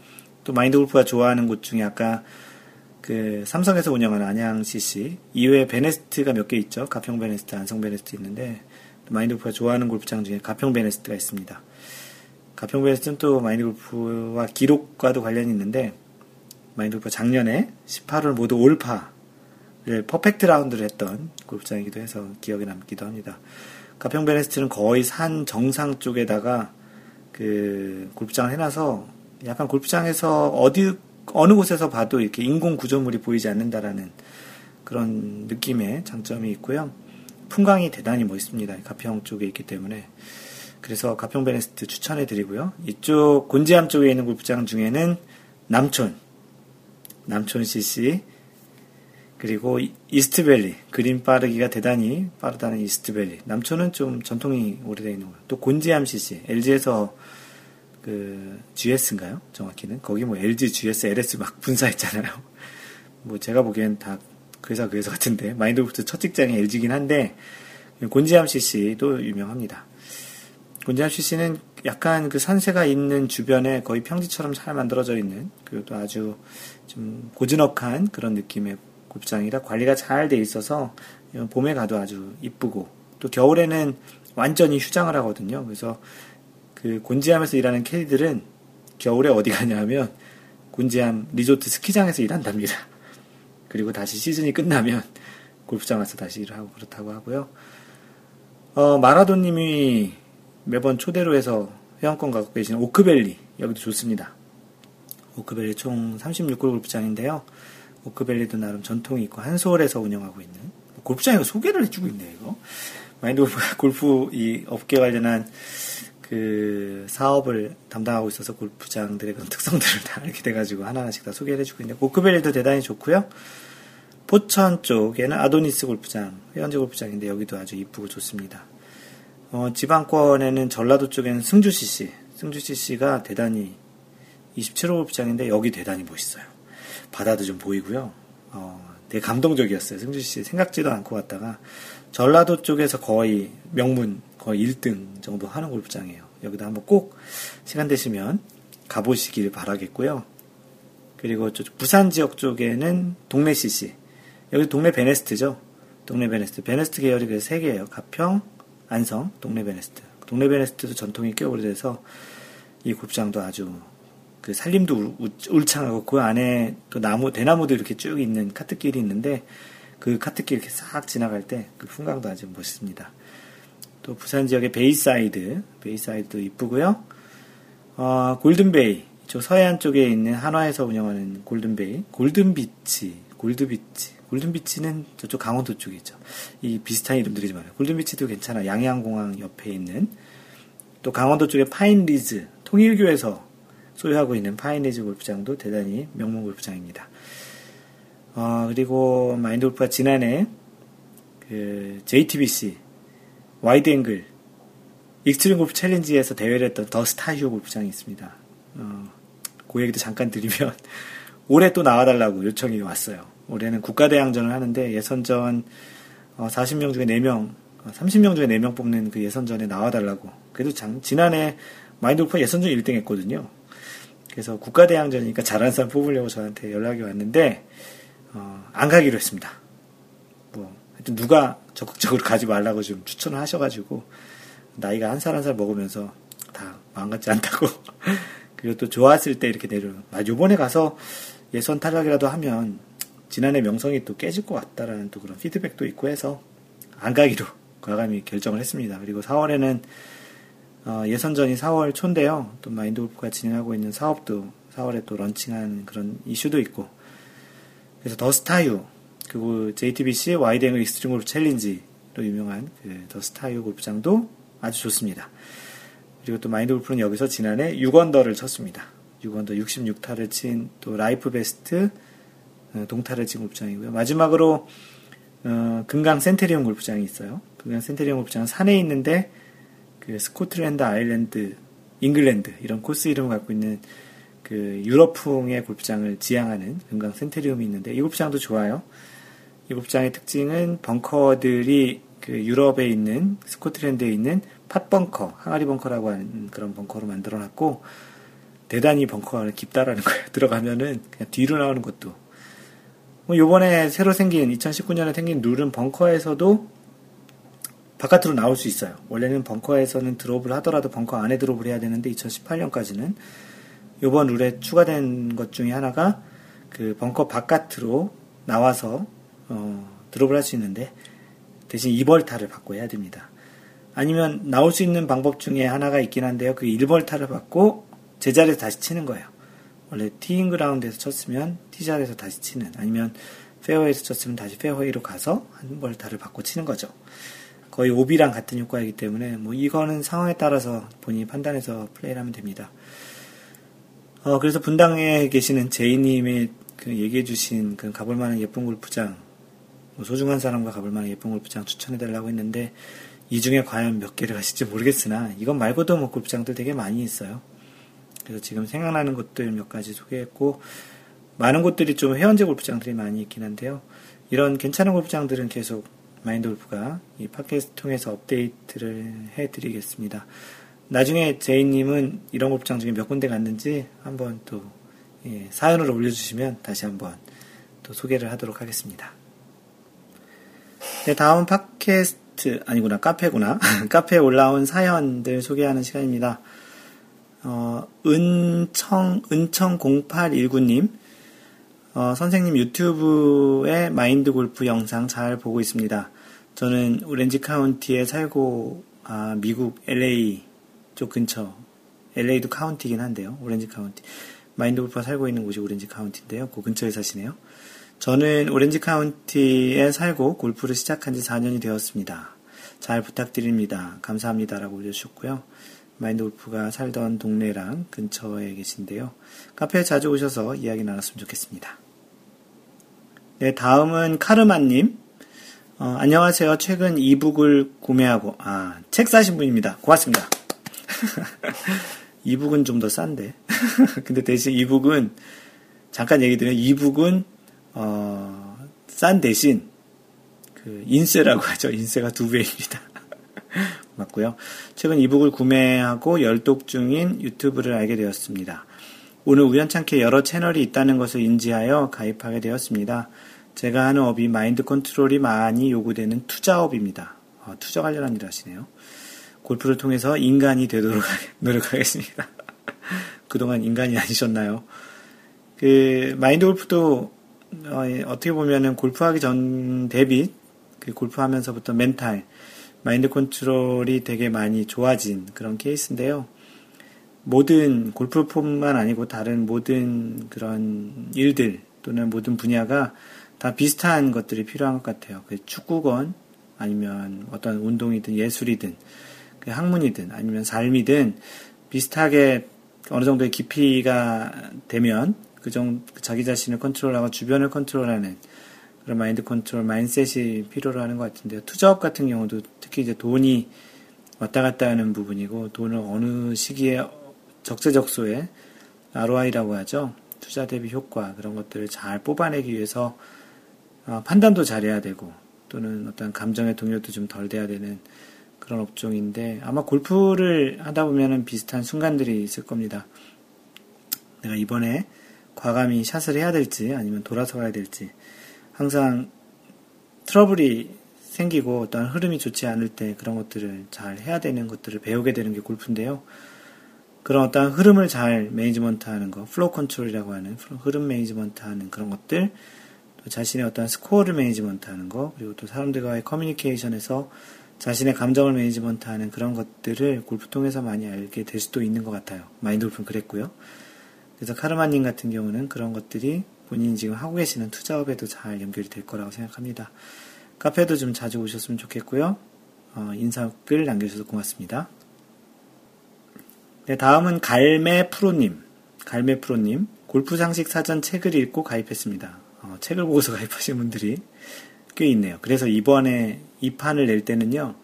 또 마인드골프가 좋아하는 곳 중에 아까 삼성에서 운영하는 안양 CC 이외에 베네스트가 몇 개 있죠. 가평베네스트, 안성베네스트 있는데, 마인드골프가 좋아하는 골프장 중에 가평베네스트가 있습니다. 가평베네스트는 또 마인드골프와 기록과도 관련이 있는데, 마인드골프가 작년에 18홀 모두 올파를 퍼펙트 라운드를 했던 골프장이기도 해서 기억에 남기도 합니다. 가평 베네스트는 거의 산 정상 쪽에다가 골프장을 해놔서 약간 골프장에서 어느 곳에서 봐도 이렇게 인공 구조물이 보이지 않는다라는 그런 느낌의 장점이 있고요. 풍광이 대단히 멋있습니다. 가평 쪽에 있기 때문에. 그래서 가평 베네스트 추천해 드리고요. 이쪽 곤지암 쪽에 있는 골프장 중에는 남촌 CC, 그리고 이스트밸리, 그린 빠르기가 대단히 빠르다는 이스트밸리. 남촌은 좀 전통이 오래되어 있는 거예요. 또 곤지암 CC, LG에서 GS인가요? 정확히는. 거기 LG, GS, LS 막 분사했잖아요. 제가 보기엔 다 그 회사 같은데, 마인드골프 첫 직장이 LG긴 한데, 곤지암 CC도 유명합니다. 곤지암 CC는 약간 산세가 있는 주변에 거의 평지처럼 잘 만들어져 있는, 그리고 또 아주 좀 고즈넉한 그런 느낌의 골프장이라 관리가 잘 돼 있어서 봄에 가도 아주 이쁘고, 또 겨울에는 완전히 휴장을 하거든요. 그래서 곤지암에서 일하는 캐디들은 겨울에 어디 가냐면 곤지암 리조트 스키장에서 일한답니다. 그리고 다시 시즌이 끝나면 골프장 와서 다시 일을 하고 그렇다고 하고요. 마라도님이 매번 초대로 해서 회원권 갖고 계시는 오크밸리, 여기도 좋습니다. 오크밸리 총 36골 골프장인데요. 오크밸리도 나름 전통이 있고, 한솔에서 운영하고 있는 골프장에서 소개를 해주고 있네요. 이거 마인드골프가 골프 이 업계 관련한 사업을 담당하고 있어서 골프장들의 그런 특성들을 다 알게 돼가지고 하나하나씩 다 소개를 해주고 있는데, 오크밸리도 대단히 좋고요. 포천 쪽에는 아도니스 골프장, 회원제 골프장인데 여기도 아주 이쁘고 좋습니다. 지방권에는 전라도 쪽에는 승주 CC가 대단히 27호 골프장인데 여기 대단히 멋있어요. 바다도 좀 보이고요. 되게 감동적이었어요. 승주씨 생각지도 않고 왔다가 전라도 쪽에서 거의 명문, 거의 1등 정도 하는 골프장이에요. 여기도 한번 꼭 시간 되시면 가보시길 바라겠고요. 그리고 부산 지역 쪽에는 동네 CC, 여기 동네 베네스트죠. 동네 베네스트 계열이 3개예요. 가평, 안성, 동네 베네스트. 동네 베네스트도 전통이 꽤 오래돼서 이 골프장도 아주 살림도 울창하고, 그 안에 또 대나무도 이렇게 쭉 있는 카트길이 있는데, 그 카트길 이렇게 싹 지나갈 때 그 풍광도 아주 멋있습니다. 또 부산 지역의 베이사이드도 이쁘고요. 골든베이, 이쪽 서해안 쪽에 있는 한화에서 운영하는 골든베이, 골든비치. 골든비치는 저쪽 강원도 쪽이죠. 이 비슷한 이름들이지 말아요. 골든비치도 괜찮아. 양양공항 옆에 있는, 또 강원도 쪽에 파인리즈, 통일교에서 소유하고 있는 파인리즈 골프장도 대단히 명문 골프장입니다. 그리고 마인드골프가 지난해 그 JTBC 와이드앵글 익스트림 골프 챌린지에서 대회를 했던 더스타 골프장이 있습니다. 그 얘기도 잠깐 드리면 올해 또 나와달라고 요청이 왔어요. 올해는 국가대항전을 하는데 예선전 40명 중에 4명, 30명 중에 4명 뽑는 그 예선전에 나와달라고. 그래도 지난해 마인드골프가 예선전 1등 했거든요. 그래서 국가대항전이니까 잘하는 사람 뽑으려고 저한테 연락이 왔는데 안 가기로 했습니다. 뭐 하여튼 누가 적극적으로 가지 말라고 좀 추천을 하셔가지고 나이가 한 살 한 살 먹으면서 다 망가지 않다고. 그리고 또 좋았을 때 이렇게 요번에 가서 예선 탈락이라도 하면 지난해 명성이 또 깨질 것 같다라는 또 그런 피드백도 있고 해서 안 가기로 과감히 결정을 했습니다. 그리고 4월에는 예선전이 4월 초인데요. 또 마인드골프가 진행하고 있는 사업도 4월에 또 런칭한 그런 이슈도 있고. 그래서 더스타유, 그리고 JTBC 와이드앵글 익스트림 골프 챌린지로 유명한 그 더스타유 골프장도 아주 좋습니다. 그리고 또 마인드골프는 여기서 지난해 6언더를 쳤습니다. 6언더 66타를 친 또 라이프 베스트 동타를 친 골프장이고요. 마지막으로 금강 센테리움 골프장이 있어요. 금강 센테리움 골프장은 산에 있는데 그 스코틀랜드, 아일랜드, 잉글랜드 이런 코스 이름을 갖고 있는 그 유럽풍의 골프장을 지향하는 금강 센테리움이 있는데 이 골프장도 좋아요. 이 골프장의 특징은 벙커들이 그 유럽에 있는 스코틀랜드에 있는 팟벙커, 항아리 벙커라고 하는 그런 벙커로 만들어놨고 대단히 벙커가 깊다라는 거예요. 들어가면은 그냥 뒤로 나오는 것도. 요번에 새로 생긴 2019년에 생긴 룰은 벙커에서도 바깥으로 나올 수 있어요. 원래는 벙커에서는 드롭을 하더라도 벙커 안에 드롭을 해야 되는데 2018년까지는 요번 룰에 추가된 것 중에 하나가 그 벙커 바깥으로 나와서 드롭을 할 수 있는데 대신 2벌타를 받고 해야 됩니다. 아니면 나올 수 있는 방법 중에 하나가 있긴 한데요. 그 1벌타를 받고 제자리에서 다시 치는 거예요. 원래 티잉그라운드에서 쳤으면 티샷에서 다시 치는, 아니면 페어웨이에서 쳤으면 다시 페어웨이로 가서 한 벌타를 받고 치는 거죠. 거의 오비랑 같은 효과이기 때문에 뭐 이거는 상황에 따라서 본인이 판단해서 플레이를 하면 됩니다. 그래서 분당에 계시는 제이님의 그 얘기해주신 그 가볼만한 예쁜 골프장, 뭐 소중한 사람과 가볼만한 예쁜 골프장 추천해달라고 했는데 이 중에 과연 몇 개를 하실지 모르겠으나 이건 말고도 뭐 골프장들 되게 많이 있어요. 그래서 지금 생각나는 곳들 몇 가지 소개했고 많은 곳들이 좀 회원제 골프장들이 많이 있긴 한데요. 이런 괜찮은 골프장들은 계속 마인드골프가 이 팟캐스트 통해서 업데이트를 해드리겠습니다. 나중에 제이님은 이런 골프장 중에 몇 군데 갔는지 한번 또 사연으로 올려주시면 다시 한번 또 소개를 하도록 하겠습니다. 네, 다음 팟캐스트 아니구나, 카페구나. 카페에 올라온 사연들 소개하는 시간입니다. 은청0819님, 선생님 유튜브에 마인드골프 영상 잘 보고 있습니다. 저는 오렌지 카운티에 살고, 미국 LA 쪽 근처, LA도 카운티긴 한데요. 오렌지 카운티. 마인드골프가 살고 있는 곳이 오렌지 카운티인데요. 그 근처에 사시네요. 저는 오렌지 카운티에 살고 골프를 시작한 지 4년이 되었습니다. 잘 부탁드립니다. 감사합니다. 라고 올려주셨고요. 마인드골프가 살던 동네랑 근처에 계신데요. 카페에 자주 오셔서 이야기 나눴으면 좋겠습니다. 네, 다음은 카르마님. 안녕하세요. 최근 이북을 구매하고 책 사신 분입니다. 고맙습니다. 이북은 좀 더 싼데. 근데 대신 이북은 잠깐 얘기 드리면 이북은 싼 대신 그 인세라고 하죠. 인세가 2배입니다. 맞고요. 최근 이북을 구매하고 열독 중인 유튜브를 알게 되었습니다. 오늘 우연찮게 여러 채널이 있다는 것을 인지하여 가입하게 되었습니다. 제가 하는 업이 마인드 컨트롤이 많이 요구되는 투자업입니다. 투자 관련한 일을 하시네요. 골프를 통해서 인간이 되도록 노력하겠습니다. 그동안 인간이 아니셨나요? 그 마인드 골프도 어떻게 보면은 골프하기 전 대비 그 골프하면서부터 멘탈 마인드 컨트롤이 되게 많이 좋아진 그런 케이스인데요. 모든 골프뿐만 아니고 다른 모든 그런 일들 또는 모든 분야가 다 비슷한 것들이 필요한 것 같아요. 그 축구건 아니면 어떤 운동이든 예술이든 그 학문이든 아니면 삶이든 비슷하게 어느 정도의 깊이가 되면 그 정도 자기 자신을 컨트롤하고 주변을 컨트롤하는 그런 마인드 컨트롤, 마인드셋이 필요로 하는 것 같은데요. 투자업 같은 경우도 특히 이제 돈이 왔다 갔다 하는 부분이고 돈을 어느 시기에 적재적소에 ROI라고 하죠. 투자 대비 효과 그런 것들을 잘 뽑아내기 위해서 판단도 잘해야 되고 또는 어떤 감정의 동요도 좀 덜 돼야 되는 그런 업종인데 아마 골프를 하다 보면은 비슷한 순간들이 있을 겁니다. 내가 이번에 과감히 샷을 해야 될지 아니면 돌아서 가야 될지 항상 트러블이 생기고 어떤 흐름이 좋지 않을 때 그런 것들을 잘 해야 되는 것들을 배우게 되는 게 골프인데요. 그런 어떤 흐름을 잘 매니지먼트 하는 거, 플로우 컨트롤이라고 하는 흐름 매니지먼트 하는 그런 것들, 또 자신의 어떤 스코어를 매니지먼트 하는 거, 그리고 또 사람들과의 커뮤니케이션에서 자신의 감정을 매니지먼트 하는 그런 것들을 골프 통해서 많이 알게 될 수도 있는 것 같아요. 마인드골프는 그랬고요. 그래서 카르마님 같은 경우는 그런 것들이 본인이 지금 하고 계시는 투자업에도 잘 연결이 될 거라고 생각합니다. 카페도 좀 자주 오셨으면 좋겠고요. 인사글 남겨주셔서 고맙습니다. 네, 다음은 갈매프로님. 골프 상식 사전 책을 읽고 가입했습니다. 책을 보고서 가입하신 분들이 꽤 있네요. 그래서 이번에 이 판을 낼 때는요.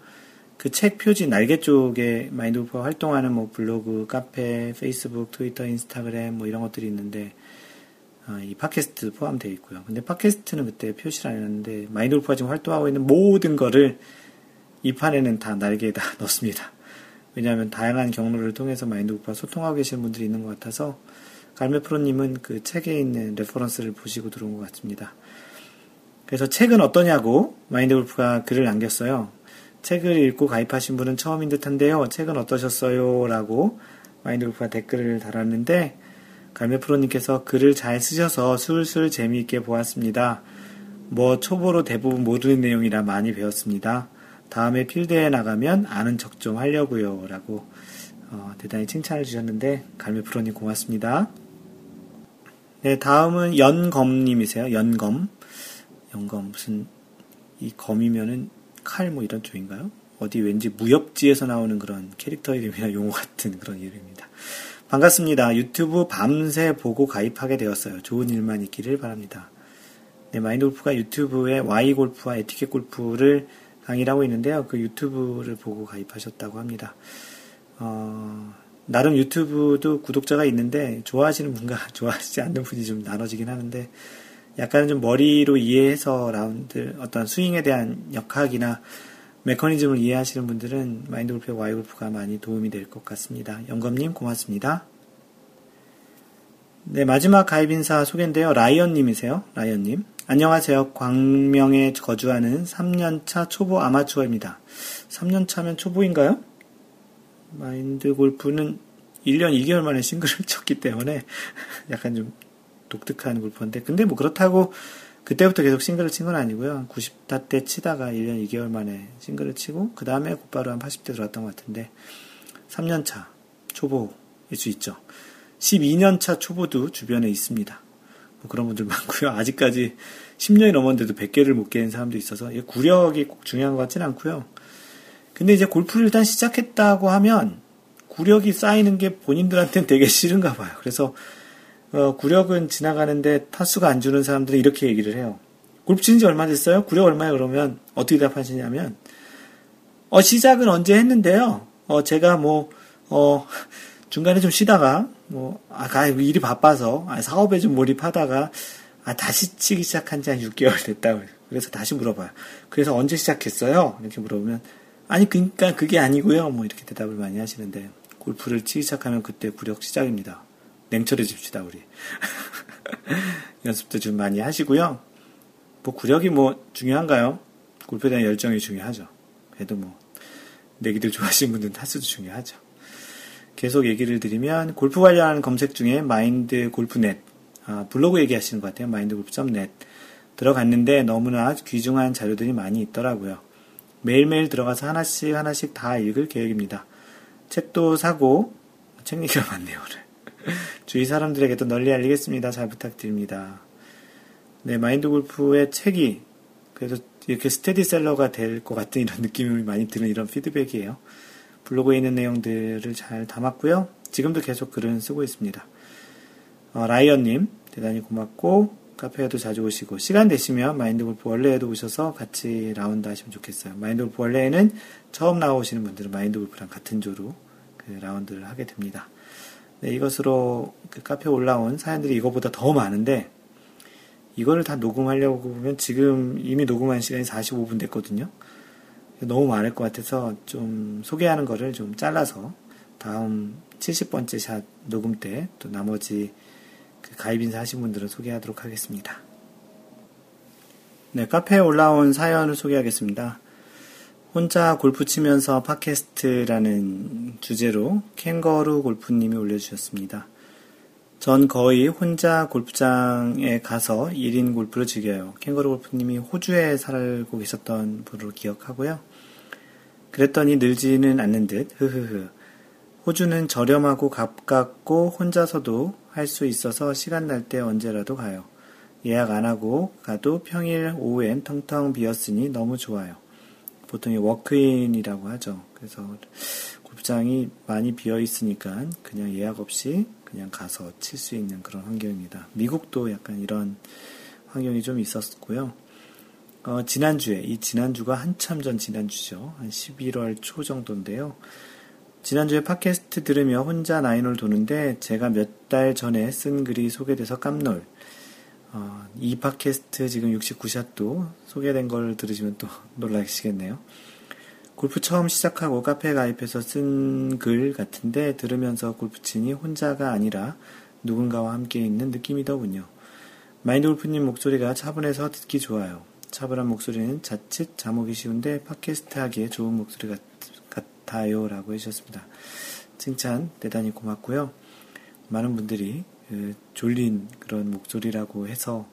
그 책 표지 날개 쪽에 마인드골프가 활동하는 뭐 블로그, 카페, 페이스북, 트위터, 인스타그램 뭐 이런 것들이 있는데 이 팟캐스트도 포함되어 있고요. 근데 팟캐스트는 그때 표시를 안 했는데 마인드골프가 지금 활동하고 있는 모든 거를 이 판에는 다 날개에다 넣습니다. 왜냐하면 다양한 경로를 통해서 마인드골프와 소통하고 계시는 분들이 있는 것 같아서 갈매프로님은 그 책에 있는 레퍼런스를 보시고 들어온 것 같습니다. 그래서 책은 어떠냐고 마인드골프가 글을 남겼어요. 책을 읽고 가입하신 분은 처음인 듯한데요. 책은 어떠셨어요? 라고 마인드골프가 댓글을 달았는데 갈매프로님께서 글을 잘 쓰셔서 술술 재미있게 보았습니다. 뭐 초보로 대부분 모르는 내용이라 많이 배웠습니다. 다음에 필드에 나가면 아는 척 좀 하려고요 라고 대단히 칭찬을 주셨는데 갈매프로님 고맙습니다. 네, 다음은 연검님이세요. 연검 무슨 이 검이면은 칼 뭐 이런 쪽인가요? 어디 왠지 무협지에서 나오는 그런 캐릭터 이름이나 용어 같은 그런 이름입니다. 반갑습니다. 유튜브 밤새 보고 가입하게 되었어요. 좋은 일만 있기를 바랍니다. 네, 마인드골프가 유튜브에 Y골프와 에티켓골프를 강의를 하고 있는데요. 그 유튜브를 보고 가입하셨다고 합니다. 나름 유튜브도 구독자가 있는데 좋아하시는 분과 좋아하지 않는 분이 좀 나눠지긴 하는데 약간은 좀 머리로 이해해서 라운드 어떤 스윙에 대한 역학이나 메커니즘을 이해하시는 분들은 마인드골프의 Y골프가 많이 도움이 될 것 같습니다. 영검님 고맙습니다. 네, 마지막 가입 인사 소개인데요. 라이언님이세요. 라이언님. 안녕하세요. 광명에 거주하는 3년차 초보 아마추어입니다. 3년차면 초보인가요? 마인드골프는 1년 2개월 만에 싱글을 쳤기 때문에 약간 좀 독특한 골퍼인데 근데 뭐 그렇다고 그때부터 계속 싱글을 친 건 아니고요. 90타 때 치다가 1년 2개월 만에 싱글을 치고 그 다음에 곧바로 한 80대 들어왔던 것 같은데 3년차 초보일 수 있죠. 12년차 초보도 주변에 있습니다. 뭐 그런 분들 많고요. 아직까지 10년이 넘었는데도 100개를 못 깨는 사람도 있어서 구력이 꼭 중요한 것 같진 않고요. 근데 이제 골프를 일단 시작했다고 하면 구력이 쌓이는 게 본인들한테는 되게 싫은가 봐요. 그래서 구력은 지나가는데 타수가 안 주는 사람들은 이렇게 얘기를 해요. 골프 치는 지 얼마 됐어요? 구력 얼마예요? 그러면 어떻게 답하시냐면 시작은 언제 했는데요. 제가 중간에 좀 쉬다가 일이 바빠서 사업에 좀 몰입하다가 다시 치기 시작한 지 한 6개월 됐다고 그래서 다시 물어봐요. 그래서 언제 시작했어요? 이렇게 물어보면 아니 그러니까 그게 아니고요. 이렇게 대답을 많이 하시는데 골프를 치기 시작하면 그때 구력 시작입니다. 냉철해집시다 우리. 연습도 좀 많이 하시고요. 구력이 중요한가요? 골프에 대한 열정이 중요하죠. 그래도 내기들 좋아하시는 분들은 타수도 중요하죠. 계속 얘기를 드리면 골프 관련한 검색 중에 마인드골프넷 블로그 얘기하시는 것 같아요. 마인드골프.net 들어갔는데 너무나 귀중한 자료들이 많이 있더라고요. 매일매일 들어가서 하나씩 다 읽을 계획입니다. 책도 사고 책 얘기가 많네요, 오늘. 주위 사람들에게도 널리 알리겠습니다. 잘 부탁드립니다. 네, 마인드 골프의 책이 그래도 이렇게 스테디셀러가 될 것 같은 이런 느낌이 많이 드는 이런 피드백이에요. 블로그에 있는 내용들을 잘 담았고요. 지금도 계속 글은 쓰고 있습니다. 라이언님 대단히 고맙고 카페에도 자주 오시고 시간 되시면 마인드골프 원래에도 오셔서 같이 라운드 하시면 좋겠어요. 마인드골프 원래에는 처음 나오시는 분들은 마인드골프랑 같은 조로 그 라운드를 하게 됩니다. 네, 이것으로 그 카페에 올라온 사연들이 이거보다 더 많은데 이거를 다 녹음하려고 보면 지금 이미 녹음한 시간이 45분 됐거든요. 너무 많을 것 같아서 좀 소개하는 거를 좀 잘라서 다음 70번째 샷 녹음 때 또 나머지 그 가입 인사 하신 분들은 소개하도록 하겠습니다. 네, 카페에 올라온 사연을 소개하겠습니다. 혼자 골프 치면서 팟캐스트라는 주제로 캥거루 골프님이 올려주셨습니다. 전 거의 혼자 골프장에 가서 1인 골프를 즐겨요. 캥거루 골프님이 호주에 살고 계셨던 분으로 기억하고요. 그랬더니 늘지는 않는 듯, 흐흐흐. 호주는 저렴하고 가깝고 혼자서도 할 수 있어서 시간 날 때 언제라도 가요. 예약 안 하고 가도 평일 오후엔 텅텅 비었으니 너무 좋아요. 보통이 워크인이라고 하죠. 그래서 골프장이 많이 비어 있으니까 그냥 예약 없이 그냥 가서 칠 수 있는 그런 환경입니다. 미국도 약간 이런 환경이 좀 있었고요. 지난주에, 이 지난주가 한참 전 지난주죠. 한 11월 초 정도인데요. 지난주에 팟캐스트 들으며 혼자 나인홀 도는데 제가 몇 달 전에 쓴 글이 소개돼서 깜놀. 이 팟캐스트 지금 69샷도 소개된 걸 들으시면 또 놀라시겠네요. 골프 처음 시작하고 카페 가입해서 쓴 글 같은데 들으면서 골프 치니 혼자가 아니라 누군가와 함께 있는 느낌이더군요. 마인드 골프님 목소리가 차분해서 듣기 좋아요. 차분한 목소리는 자칫 자목이 쉬운데 팟캐스트 하기에 좋은 목소리 같아요 라고 해주셨습니다. 칭찬 대단히 고맙고요. 많은 분들이 졸린 그런 목소리라고 해서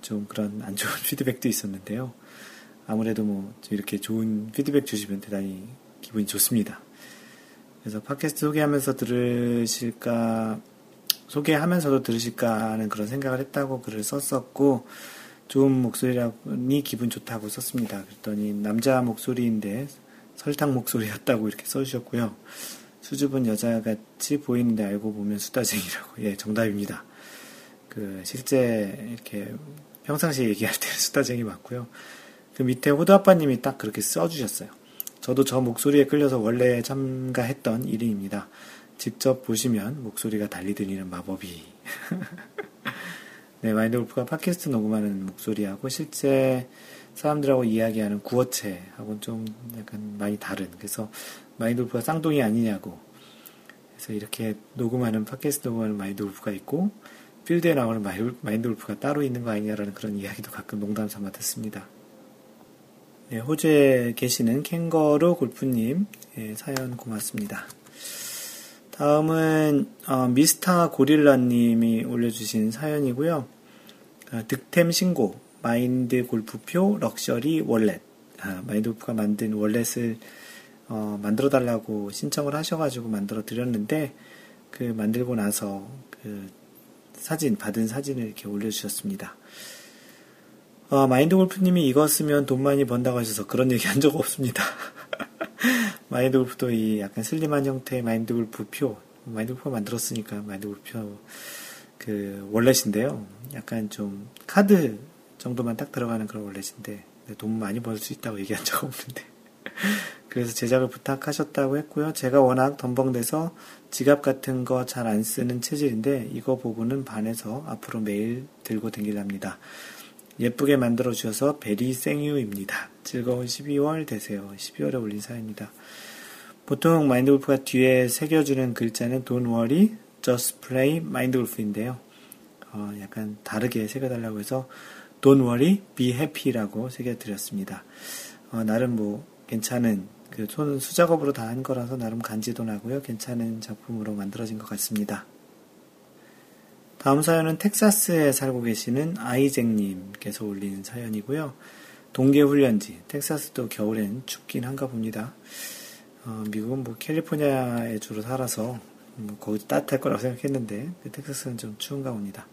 좀 그런 안 좋은 피드백도 있었는데요. 아무래도 뭐 이렇게 좋은 피드백 주시면 대단히 기분이 좋습니다. 그래서 팟캐스트 소개하면서 들으실까, 소개하면서도 들으실까 하는 그런 생각을 했다고 글을 썼었고, 좋은 목소리라니 기분 좋다고 썼습니다. 그랬더니 남자 목소리인데 설탕 목소리였다고 이렇게 써주셨고요. 수줍은 여자같이 보이는데 알고 보면 수다쟁이라고. 예, 정답입니다. 그 실제 이렇게 평상시에 얘기할 때는 수다쟁이 맞고요. 그 밑에 호두아빠님이 딱 그렇게 써주셨어요. 저도 저 목소리에 끌려서 원래 참가했던 1인입니다. 직접 보시면 목소리가 달리 들리는 마법이. 네, 마인드골프가 팟캐스트 녹음하는 목소리하고 실제 사람들하고 이야기하는 구어체하고는 좀 약간 많이 다른, 그래서 마인드골프가 쌍둥이 아니냐고. 그래서 이렇게 녹음하는 팟캐스트 녹음하는 마인드골프가 있고 필드에 나오는 마인드골프가 따로 있는 거 아니냐라는 그런 이야기도 가끔 농담삼아 듣습니다. 네, 호주에 계시는 캥거루 골프님, 예, 사연 고맙습니다. 다음은 미스터 고릴라님이 올려주신 사연이고요. 득템 신고 마인드 골프표 럭셔리 월렛. 마인드 골프가 만든 월렛을 만들어 달라고 신청을 하셔가지고 만들어 드렸는데 그 만들고 나서 그 사진 받은 사진을 이렇게 올려주셨습니다. 마인드 골프님이 이거 쓰면 돈 많이 번다고 하셔서 그런 얘기 한 적 없습니다. 마인드 골프도 이 약간 슬림한 형태의 마인드 골프 표, 마인드 골프가 만들었으니까 마인드 골프 표, 그, 월렛인데요. 약간 좀, 카드 정도만 딱 들어가는 그런 월렛인데, 돈 많이 벌 수 있다고 얘기한 적 없는데. 그래서 제작을 부탁하셨다고 했고요. 제가 워낙 덤벙대서 지갑 같은 거 잘 안 쓰는 체질인데, 이거 보고는 반해서 앞으로 매일 들고 댕기랍니다. 예쁘게 만들어주셔서 베리 생유입니다. 즐거운 12월 되세요. 12월에 올린 사연입니다. 보통 마인드골프가 뒤에 새겨주는 글자는 Don't worry, just play 마인드골프인데요. 약간 다르게 새겨달라고 해서 Don't worry, be happy라고 새겨드렸습니다. 나름 뭐 괜찮은, 그 손은 수작업으로 다 한 거라서 나름 간지도 나고요. 괜찮은 작품으로 만들어진 것 같습니다. 다음 사연은 텍사스에 살고 계시는 아이잭님께서 올린 사연이고요. 동계훈련지, 텍사스도 겨울엔 춥긴 한가 봅니다. 미국은 뭐 캘리포니아에 주로 살아서 거기도 따뜻할 거라고 생각했는데 텍사스는 좀 추운가 봅니다.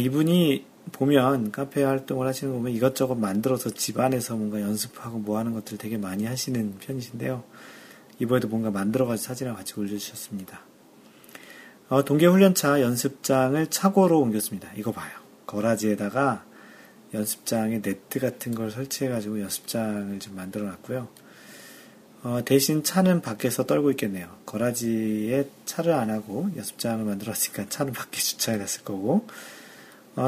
이분이 보면 카페 활동을 하시는 거 보면 이것저것 만들어서 집안에서 뭔가 연습하고 뭐 하는 것들 되게 많이 하시는 편이신데요. 이번에도 뭔가 만들어가지고 사진을 같이 올려주셨습니다. 동계훈련차 연습장을 차고로 옮겼습니다. 이거 봐요. 거라지에다가 연습장에 네트 같은 걸 설치해가지고 연습장을 좀 만들어놨고요. 대신 차는 밖에서 떨고 있겠네요. 거라지에 차를 안 하고 연습장을 만들었으니까 차는 밖에 주차해놨을 거고,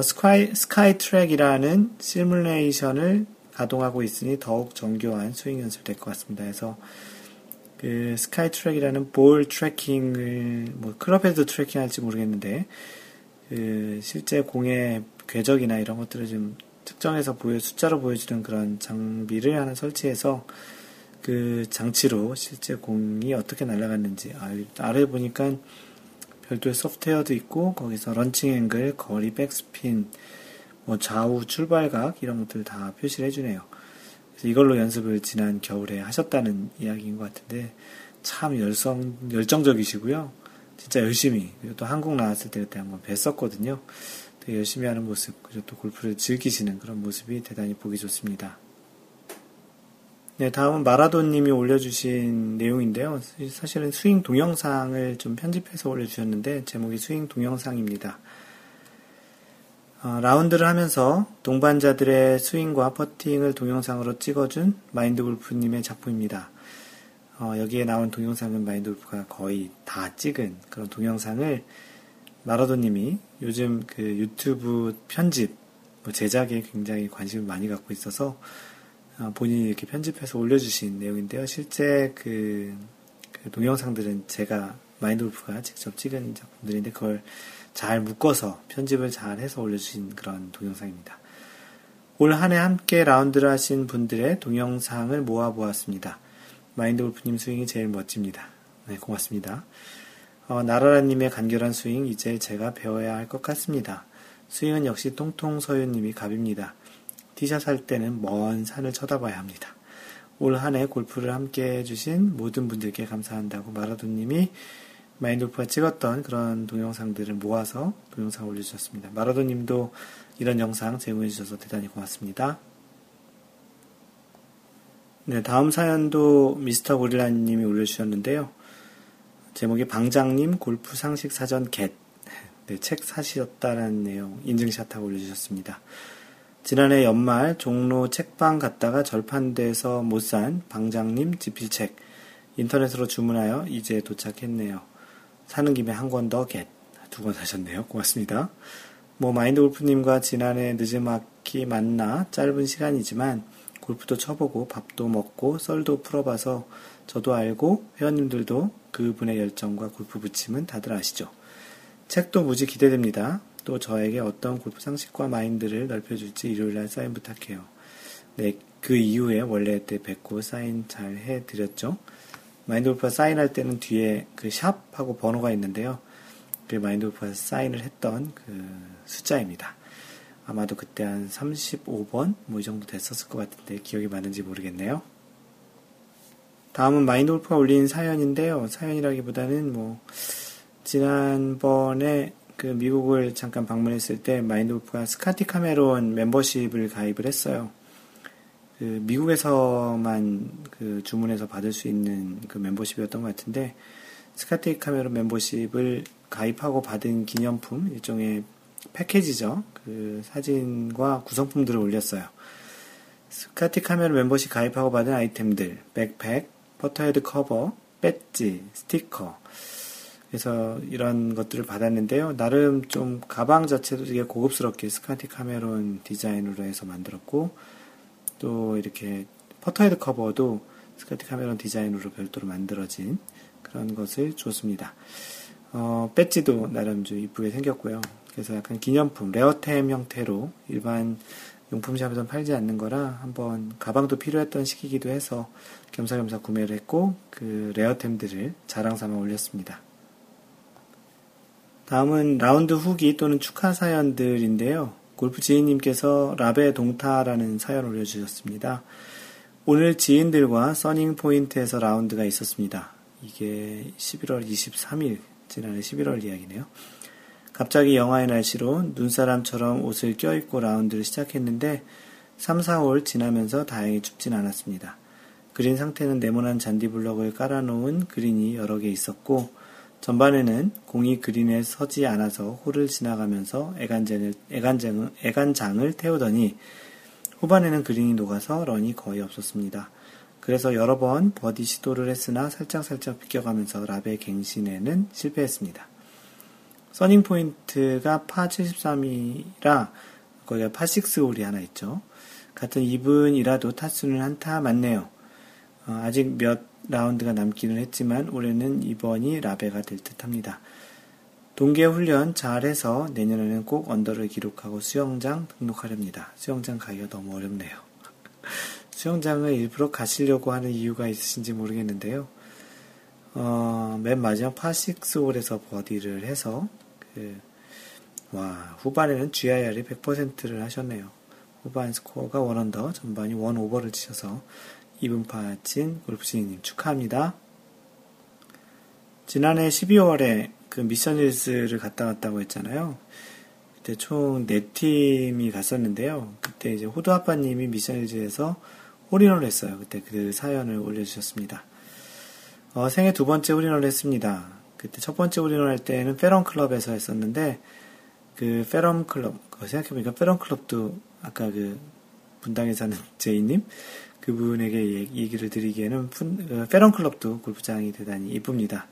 스카이 트랙이라는 시뮬레이션을 가동하고 있으니 더욱 정교한 스윙 연습이 될 것 같습니다. 그래서 그 스카이 트랙이라는 볼 트래킹을 뭐 클럽에도 트래킹할지 모르겠는데 그 실제 공의 궤적이나 이런 것들을 좀 특정해서 숫자로 보여주는 그런 장비를 하나 설치해서 그 장치로 실제 공이 어떻게 날아갔는지, 아래 보니까 별도의 소프트웨어도 있고 거기서 런칭 앵글, 거리, 백스핀, 뭐 좌우 출발각 이런 것들 다 표시를 해주네요. 그래서 이걸로 연습을 지난 겨울에 하셨다는 이야기인 것 같은데 참 열정적이시고요. 진짜 열심히, 그리고 또 한국 나왔을 때 그때 한번 뵀었거든요. 되게 열심히 하는 모습, 그리고 또 골프를 즐기시는 그런 모습이 대단히 보기 좋습니다. 네, 다음은 마라돈님이 올려주신 내용인데요. 사실은 스윙 동영상을 좀 편집해서 올려주셨는데 제목이 스윙 동영상입니다. 라운드를 하면서 동반자들의 스윙과 퍼팅을 동영상으로 찍어준 마인드골프님의 작품입니다. 여기에 나온 동영상은 마인드골프가 거의 다 찍은 그런 동영상을 마라돈님이 요즘 그 유튜브 편집, 제작에 굉장히 관심을 많이 갖고 있어서 본인이 이렇게 편집해서 올려주신 내용인데요. 실제 그 동영상들은 제가 마인드골프가 직접 찍은 작품들인데 그걸 잘 묶어서 편집을 잘 해서 올려주신 그런 동영상입니다. 올 한 해 함께 라운드를 하신 분들의 동영상을 모아보았습니다. 마인드골프님 스윙이 제일 멋집니다. 네, 고맙습니다. 나라라님의 간결한 스윙 이제 제가 배워야 할 것 같습니다. 스윙은 역시 통통서유님이 갑입니다. 티샷 할 때는 먼 산을 쳐다봐야 합니다. 올 한 해 골프를 함께 해주신 모든 분들께 감사한다고 마라돈님이 마인드골프가 찍었던 그런 동영상들을 모아서 동영상을 올려주셨습니다. 마라돈님도 이런 영상 제공해주셔서 대단히 고맙습니다. 네, 다음 사연도 미스터 고릴라님이 올려주셨는데요. 제목이 방장님 골프 상식 사전 겟. 네, 책 사셨다라는 내용 인증샷하고 올려주셨습니다. 지난해 연말 종로 책방 갔다가 절판돼서 못산 방장님 집필책 인터넷으로 주문하여 이제 도착했네요. 사는 김에 한 권 더 겟. 두 권 사셨네요. 고맙습니다. 마인드골프님과 지난해 늦지막히 만나 짧은 시간이지만 골프도 쳐보고 밥도 먹고 썰도 풀어봐서 저도 알고 회원님들도 그분의 열정과 골프 부침은 다들 아시죠. 책도 무지 기대됩니다. 또 저에게 어떤 골프 상식과 마인드를 넓혀줄지 일요일날 사인 부탁해요. 네, 그 이후에 원래 때 뵙고 사인 잘 해드렸죠. 마인드골프가 사인할 때는 뒤에 그 샵하고 번호가 있는데요. 그 마인드골프가 사인을 했던 그 숫자입니다. 아마도 그때 한 35번 뭐 이 정도 됐었을 것 같은데 기억이 맞는지 모르겠네요. 다음은 마인드골프가 올린 사연인데요. 사연이라기보다는 지난번에 그 미국을 잠깐 방문했을 때 마인드골프가 스카티 카메론 멤버십을 가입을 했어요. 그 미국에서만 그 주문해서 받을 수 있는 그 멤버십이었던 것 같은데 스카티 카메론 멤버십을 가입하고 받은 기념품 일종의 패키지죠. 그 사진과 구성품들을 올렸어요. 스카티 카메론 멤버십 가입하고 받은 아이템들 백팩, 퍼터헤드 커버, 배지, 스티커 그래서 이런 것들을 받았는데요. 나름 좀 가방 자체도 되게 고급스럽게 스카티 카메론 디자인으로 해서 만들었고 또 이렇게 퍼터헤드 커버도 스카티 카메론 디자인으로 별도로 만들어진 그런 것을 주었습니다. 배지도 나름 좀 이쁘게 생겼고요. 그래서 약간 기념품, 레어템 형태로 일반 용품샵에서는 팔지 않는 거라 한번 가방도 필요했던 시기이기도 해서 겸사겸사 구매를 했고 그 레어템들을 자랑삼아 올렸습니다. 다음은 라운드 후기 또는 축하 사연들인데요. 골프 지인님께서 라베 동타라는 사연 올려주셨습니다. 오늘 지인들과 서닝 포인트에서 라운드가 있었습니다. 이게 11월 23일, 지난해 11월 이야기네요. 갑자기 영하의 날씨로 눈사람처럼 옷을 껴입고 라운드를 시작했는데 3, 4월 지나면서 다행히 춥진 않았습니다. 그린 상태는 네모난 잔디블럭을 깔아놓은 그린이 여러 개 있었고 전반에는 공이 그린에 서지 않아서 홀을 지나가면서 애간장을 태우더니 후반에는 그린이 녹아서 런이 거의 없었습니다. 그래서 여러 번 버디 시도를 했으나 살짝살짝 비껴가면서 라베 갱신에는 실패했습니다. 서닝 포인트가 파 73이라 거기가 파 6홀이 하나 있죠. 같은 2분이라도 타수는 한타 맞네요. 아직 몇 라운드가 남기는 했지만 올해는 2번이 라베가 될 듯합니다. 동계 훈련 잘해서 내년에는 꼭 언더를 기록하고 수영장 등록하렵니다. 수영장 가기가 너무 어렵네요. 수영장을 일부러 가시려고 하는 이유가 있으신지 모르겠는데요. 맨 마지막 파6홀에서 버디를 해서 후반에는 GIR이 100%를 하셨네요. 후반 스코어가 1언더, 전반이 1오버를 치셔서 2분파 친 골프신님 축하합니다. 지난해 12월에 그 미션힐즈를 갔다 왔다고 했잖아요. 그때 총 4팀이 갔었는데요. 그때 이제 호두아빠님이 미션힐즈에서 홀인원을 했어요. 그때 그 사연을 올려주셨습니다. 생애 두 번째 홀인원을 했습니다. 그때 첫 번째 홀인원 할 때는 페럼클럽에서 했었는데 그 페럼클럽, 생각해보니까 페럼클럽도 아까 그 분당에 사는 제이님 그분에게 얘기를 드리기에는 페런클럽도 골프장이 대단히 이쁩니다.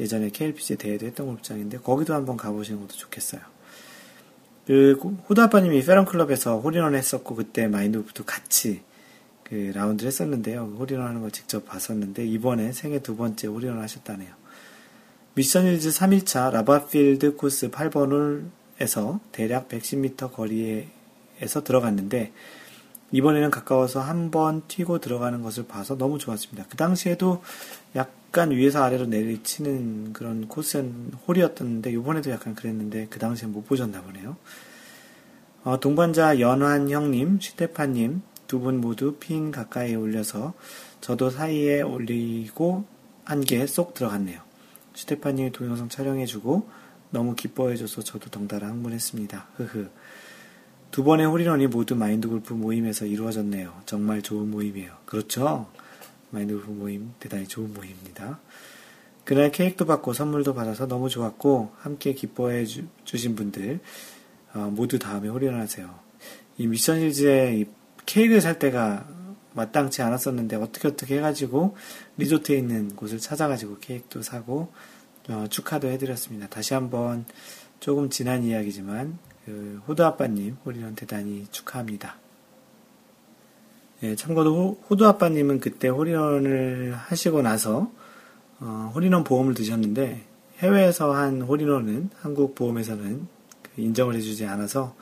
예전에 KLPGA 대회도 했던 골프장인데 거기도 한번 가보시는 것도 좋겠어요. 그 호두아빠님이 페런클럽에서 홀인원 했었고 그때 마인드골프도 같이 그 라운드를 했었는데요. 홀인원 하는 걸 직접 봤었는데 이번에 생애 두 번째 홀인원 하셨다네요. 미션힐즈 3일차 라바필드 코스 8번 홀에서 대략 110m 거리에서 들어갔는데 이번에는 가까워서 한번 튀고 들어가는 것을 봐서 너무 좋았습니다. 그 당시에도 약간 위에서 아래로 내리치는 그런 코스는 홀이었는데 이번에도 약간 그랬는데 그 당시엔 못 보셨나 보네요. 동반자 연환 형님, 시테파님 두 분 모두 핀 가까이에 올려서 저도 사이에 올리고 한 개 쏙 들어갔네요. 시테파님이 동영상 촬영해주고 너무 기뻐해줘서 저도 덩달아 흥분했습니다. 흐흐. 두 번의 홀인원이 모두 마인드골프 모임에서 이루어졌네요. 정말 좋은 모임이에요. 그렇죠? 마인드골프 모임 대단히 좋은 모임입니다. 그날 케이크도 받고 선물도 받아서 너무 좋았고 함께 기뻐해 주신 분들 모두 다음에 홀인원 하세요. 이 미션힐즈에 케이크를 살 때가 마땅치 않았었는데 어떻게 해가지고 리조트에 있는 곳을 찾아가지고 케이크도 사고 축하도 해드렸습니다. 다시 한번 조금 지난 이야기지만 호두아빠님 홀인원 대단히 축하합니다. 예, 참고로 호두아빠님은 그때 홀인원을 하시고 나서 홀인원 보험을 드셨는데 해외에서 한 홀인원은 한국 보험에서는 그 인정을 해주지 않아서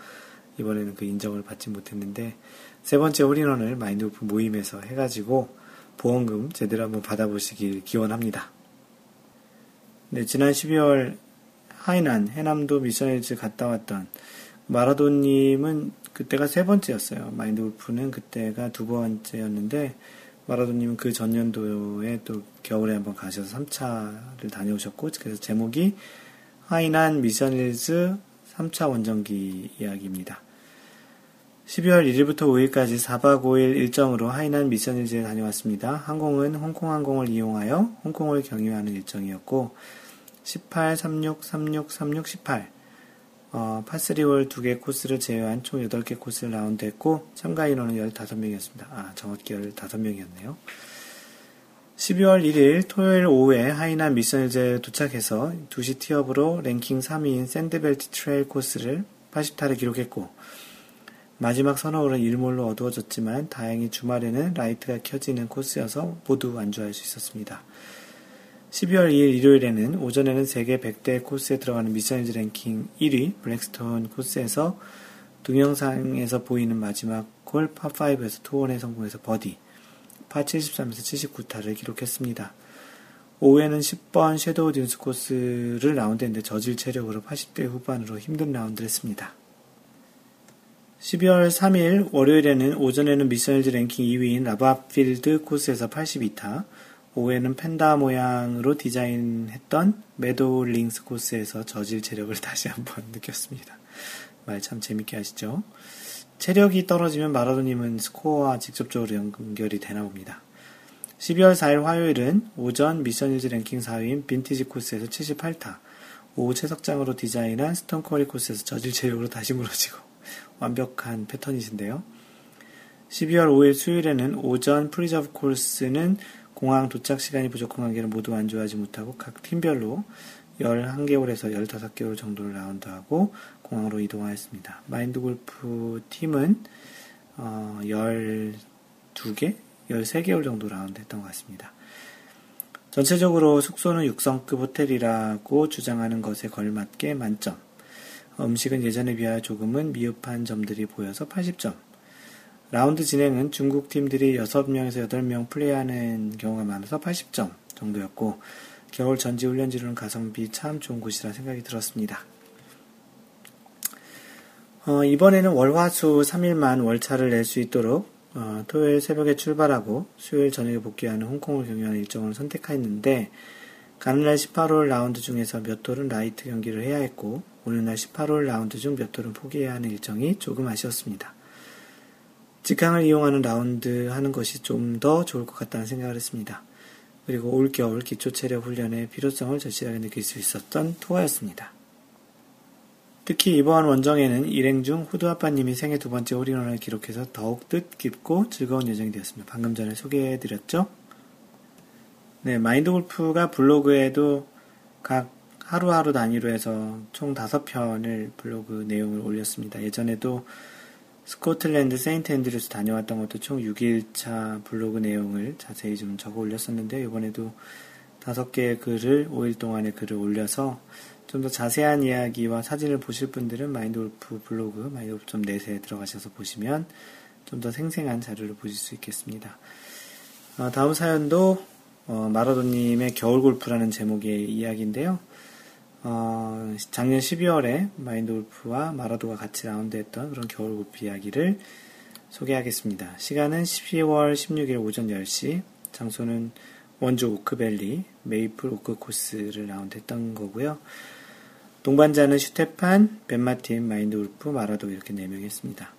이번에는 그 인정을 받지 못했는데 세 번째 홀인원을 마인드골프 모임에서 해가지고 보험금 제대로 한번 받아보시길 기원합니다. 네, 지난 12월 하이난, 해남도 미션힐즈 갔다 왔던 마라도님은 그때가 세 번째였어요. 마인드골프는 그때가 두 번째였는데 마라도님은 그 전년도에 또 겨울에 한번 가셔서 3차를 다녀오셨고 그래서 제목이 하이난 미션힐즈 3차 원정기 이야기입니다. 12월 1일부터 5일까지 4박 5일 일정으로 하이난 미션힐즈에 다녀왔습니다. 항공은 홍콩항공을 이용하여 홍콩을 경유하는 일정이었고 18, 36, 36, 36, 18 파3홀 2개 코스를 제외한 총 8개 코스를 라운드했고 참가 인원은 15명이었습니다. 정확히 15명이었네요. 12월 1일 토요일 오후에 하이난 미션힐즈에 도착해서 2시 티업으로 랭킹 3위인 샌드벨트 트레일 코스를 80타를 기록했고 마지막 서너홀은 일몰로 어두워졌지만 다행히 주말에는 라이트가 켜지는 코스여서 모두 안주할 수 있었습니다. 12월 2일 일요일에는 오전에는 세계 100대 코스에 들어가는 미션힐즈 랭킹 1위 블랙스톤 코스에서 동영상에서 보이는 마지막 홀 파5에서 투혼에 성공해서 버디, 파73에서 79타를 기록했습니다. 오후에는 10번 섀도우 듀스 코스를 라운드했는데 저질 체력으로 80대 후반으로 힘든 라운드를 했습니다. 12월 3일 월요일에는 오전에는 미션힐즈 랭킹 2위인 라바필드 코스에서 82타, 오후에는 팬다 모양으로 디자인했던 매도우 링스 코스에서 저질 체력을 다시 한번 느꼈습니다. 말 참 재밌게 하시죠. 체력이 떨어지면 마라도님은 스코어와 직접적으로 연결이 되나 봅니다. 12월 4일 화요일은 오전 미션힐즈 랭킹 4위인 빈티지 코스에서 78타, 오후 채석장으로 디자인한 스톤쿼리 코스에서 저질 체력으로 다시 무너지고 완벽한 패턴이신데요. 12월 5일 수요일에는 오전 프리저브 코스는 공항 도착 시간이 부족한 관계로 모두 완주하지 못하고 각 팀별로 11개월에서 15개월 정도를 라운드하고 공항으로 이동하였습니다. 마인드골프 팀은 13개월 정도 라운드했던 것 같습니다. 전체적으로 숙소는 6성급 호텔이라고 주장하는 것에 걸맞게 만점, 음식은 예전에 비하여 조금은 미흡한 점들이 보여서 80점, 라운드 진행은 중국 팀들이 6명에서 8명 플레이하는 경우가 많아서 80점 정도였고, 겨울 전지 훈련지로는 가성비 참 좋은 곳이라 생각이 들었습니다. 이번에는 월화수 3일만 월차를 낼 수 있도록 토요일 새벽에 출발하고 수요일 저녁에 복귀하는 홍콩을 경유하는 일정을 선택했는데, 가는 날 18홀 라운드 중에서 몇 홀은 라이트 경기를 해야 했고, 오는 날 18홀 라운드 중 몇 홀은 포기해야 하는 일정이 조금 아쉬웠습니다. 직항을 이용하는 라운드 하는 것이 좀 더 좋을 것 같다는 생각을 했습니다. 그리고 올겨울 기초체력 훈련의 필요성을 절실하게 느낄 수 있었던 투어였습니다. 특히 이번 원정에는 일행 중 후드아빠님이 생애 2번째 홀인원을 기록해서 더욱 뜻깊고 즐거운 여정이 되었습니다. 방금 전에 소개해드렸죠? 네, 마인드골프가 블로그에도 각 하루하루 단위로 해서 총 5편을 블로그 내용을 올렸습니다. 예전에도 스코틀랜드 세인트 앤드류스 다녀왔던 것도 총 6일차 블로그 내용을 자세히 좀 적어 올렸었는데, 이번에도 5개의 글을 5일 동안의 글을 올려서 좀 더 자세한 이야기와 사진을 보실 분들은 마인드골프 블로그 마인드골프.net에 들어가셔서 보시면 좀 더 생생한 자료를 보실 수 있겠습니다. 다음 사연도 마라도님의 겨울골프라는 제목의 이야기인데요. 작년 12월에 마인드골프와 마라도가 같이 라운드했던 그런 겨울골프 이야기를 소개하겠습니다. 시간은 12월 16일 오전 10시, 장소는 원주 오크밸리 메이플 오크코스를 라운드했던 거고요. 동반자는 슈테판, 벤마틴, 마인드골프, 마라도 이렇게 4명이 했습니다.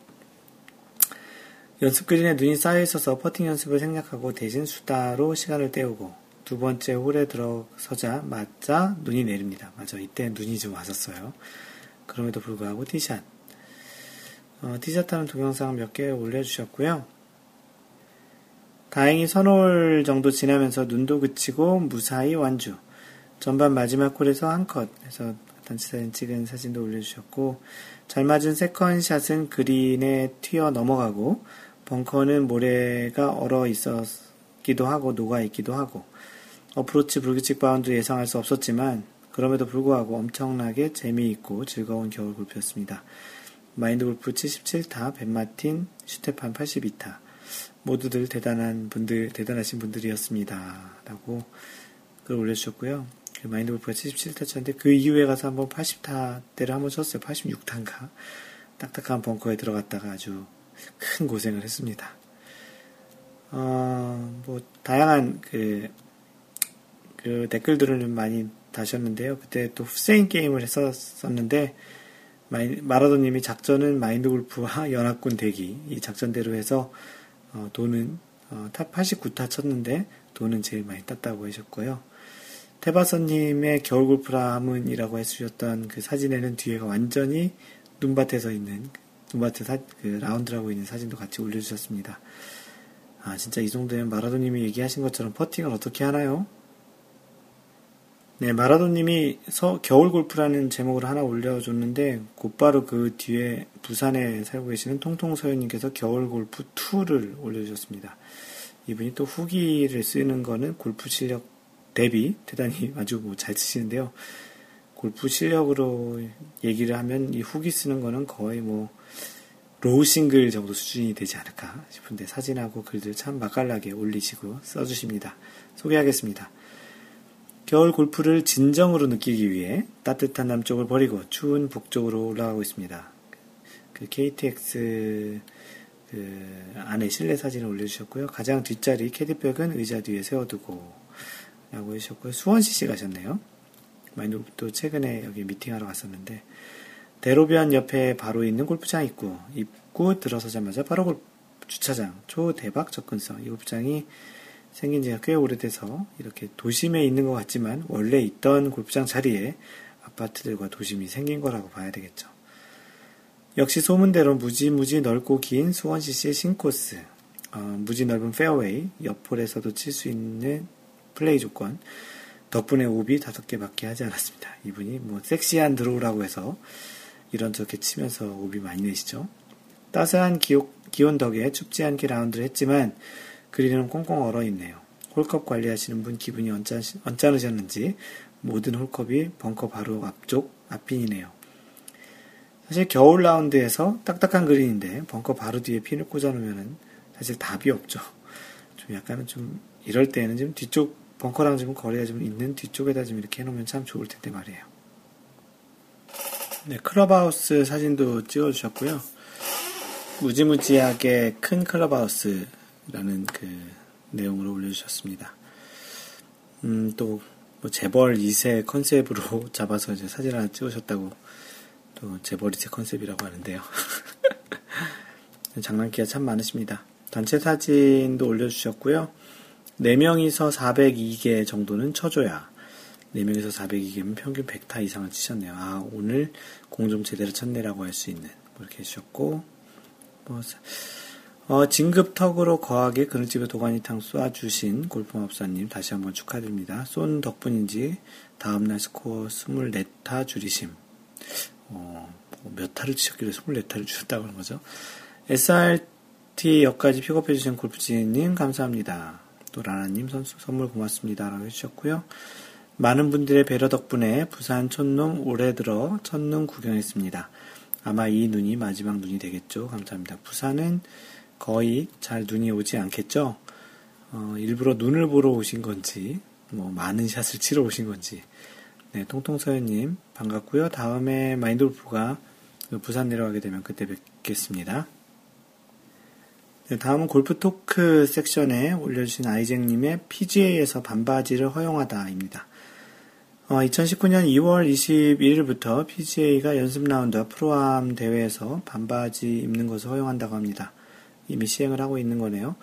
연습그린에 눈이 쌓여있어서 퍼팅 연습을 생략하고 대신 수다로 시간을 때우고, 두 번째 홀에 들어서자 맞자 눈이 내립니다. 맞아, 이때 눈이 좀 왔었어요. 그럼에도 불구하고 티샷. 티샷하는 동영상 몇 개 올려주셨고요. 다행히 선홀 정도 지나면서 눈도 그치고 무사히 완주. 전반 마지막 홀에서 한 컷 해서 단체 사진 찍은 사진도 올려주셨고, 잘 맞은 세컨샷은 그린에 튀어 넘어가고, 벙커는 모래가 얼어 있었기도 하고 녹아 있기도 하고, 어프로치 불규칙 바운드 예상할 수 없었지만 그럼에도 불구하고 엄청나게 재미있고 즐거운 겨울 골프였습니다. 마인드골프 77타, 벤마틴, 슈테판 82타, 모두들 대단하신 분들이었습니다. 라고 글을 올려주셨고요. 마인드골프가 77타 쳤는데 그 이후에 가서 한번 80타대를 한번 쳤어요. 86타인가? 딱딱한 벙커에 들어갔다가 아주 큰 고생을 했습니다. 다양한 그 댓글들을 많이 다셨는데요. 그때 또 후세인 게임을 했었는데, 마라도님이 작전은 마인드골프와 연합군 대기, 이 작전대로 해서 돈은 탑 89타 쳤는데 돈은 제일 많이 땄다고 하셨고요. 테바서님의 겨울골프라문이라고 해주셨던 그 사진에는 뒤에가 완전히 눈밭에서 있는 눈밭에 그 라운드라고 있는 사진도 같이 올려주셨습니다. 아, 진짜 이 정도면 마라도님이 얘기하신 것처럼 퍼팅을 어떻게 하나요? 네, 마라도님이 겨울골프라는 제목으로 하나 올려줬는데, 곧바로 그 뒤에 부산에 살고 계시는 통통서연님께서 겨울골프2를 올려주셨습니다. 이분이 또 후기를 쓰는 거는 골프 실력 대비 대단히 아주 잘 치시는데요. 골프 실력으로 얘기를 하면 이 후기 쓰는 거는 거의 로우 싱글 정도 수준이 되지 않을까 싶은데, 사진하고 글들 참 맛깔나게 올리시고 써주십니다. 소개하겠습니다. 겨울 골프를 진정으로 느끼기 위해 따뜻한 남쪽을 버리고 추운 북쪽으로 올라가고 있습니다. 그 KTX 안에 실내 사진을 올려주셨고요. 가장 뒷자리 캐디백은 의자 뒤에 세워두고, 라고 해주셨고요. 수원 CC 가셨네요. 마인드골프도 최근에 여기 미팅하러 갔었는데, 대로변 옆에 바로 있는 골프장 있고, 입구 들어서자마자 바로 골프 주차장, 초대박 접근성. 이 골프장이 생긴 지가 꽤 오래돼서 이렇게 도심에 있는 것 같지만 원래 있던 골프장 자리에 아파트들과 도심이 생긴 거라고 봐야 되겠죠. 역시 소문대로 무지무지 넓고 긴 수원 CC의 신코스, 무지 넓은 페어웨이, 옆홀에서도 칠 수 있는 플레이 조건, 덕분에 오비 5개밖에 하지 않았습니다. 이분이 뭐 섹시한 드로우라고 해서 이런저렇게 치면서 오비 많이 내시죠. 따스한 기온 덕에 춥지 않게 라운드를 했지만 그린은 꽁꽁 얼어있네요. 홀컵 관리하시는 분 기분이 언짢으셨는지 모든 홀컵이 벙커 바로 앞쪽 앞핀이네요. 사실 겨울 라운드에서 딱딱한 그린인데 벙커 바로 뒤에 핀을 꽂아놓으면 사실 답이 없죠. 좀 약간은 좀 이럴 때는 좀 뒤쪽 벙커랑 좀 거리가 좀 있는 뒤쪽에다 좀 이렇게 해놓으면 참 좋을 텐데 말이에요. 네, 클럽하우스 사진도 찍어주셨고요. 무지무지하게 큰 클럽하우스라는 그 내용으로 올려주셨습니다. 또 뭐 재벌 2세 컨셉으로 잡아서 이제 사진 하나 찍으셨다고. 또 재벌 2세 컨셉이라고 하는데요. 장난기가 참 많으십니다. 단체 사진도 올려주셨고요. 4명이서 402개 정도는 쳐줘야, 4명이서 402개면 평균 100타 이상을 치셨네요. 아, 오늘 공 좀 제대로 쳤네라고 할 수 있는, 이렇게 해주셨고, 뭐, 진급턱으로 거하게 그늘집에 도가니탕 쏴주신 골프마법사님 다시 한번 축하드립니다. 쏜 덕분인지 다음날 스코어 24타 줄이심. 몇 타를 치셨길래 24타를 주셨다고 하는 거죠. SRT 역까지 픽업해주신 골프지님 감사합니다. 또 라나님 선물 고맙습니다 라고 해주셨고요. 많은 분들의 배려 덕분에 부산 촌농 올해 들어 첫눈 구경했습니다. 아마 이 눈이 마지막 눈이 되겠죠. 감사합니다. 부산은 거의 잘 눈이 오지 않겠죠. 일부러 눈을 보러 오신 건지 뭐 많은 샷을 치러 오신 건지. 네, 통통서연님 반갑고요. 다음에 마인드골프가 부산 내려가게 되면 그때 뵙겠습니다. 네, 다음은 골프토크 섹션에 올려주신 아이잭님의 PGA에서 반바지를 허용하다입니다. 2019년 2월 21일부터 PGA가 연습라운드와 프로암 대회에서 반바지 입는 것을 허용한다고 합니다. 이미 시행을 하고 있는 거네요.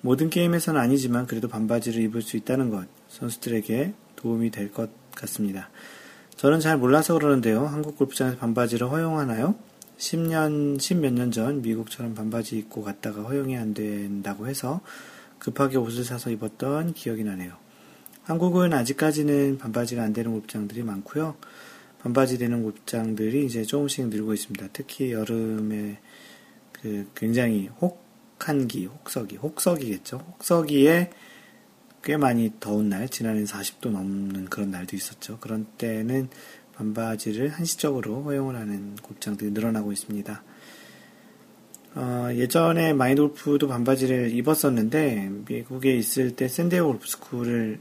모든 게임에서는 아니지만 그래도 반바지를 입을 수 있다는 것, 선수들에게 도움이 될 것 같습니다. 저는 잘 몰라서 그러는데요. 한국 골프장에서 반바지를 허용하나요? 10몇 년 전 미국처럼 반바지 입고 갔다가 허용이 안 된다고 해서 급하게 옷을 사서 입었던 기억이 나네요. 한국은 아직까지는 반바지가 안 되는 골프장들이 많고요. 반바지 되는 골프장들이 이제 조금씩 늘고 있습니다. 특히 여름에 그 굉장히 혹한기, 혹서기겠죠. 혹서기에 꽤 많이 더운 날, 지난해는 40도 넘는 그런 날도 있었죠. 그런 때는 반바지를 한시적으로 허용을 하는 골프장들이 늘어나고 있습니다. 예전에 마인드골프도 반바지를 입었었는데 미국에 있을 때 샌디에고 골프스쿨을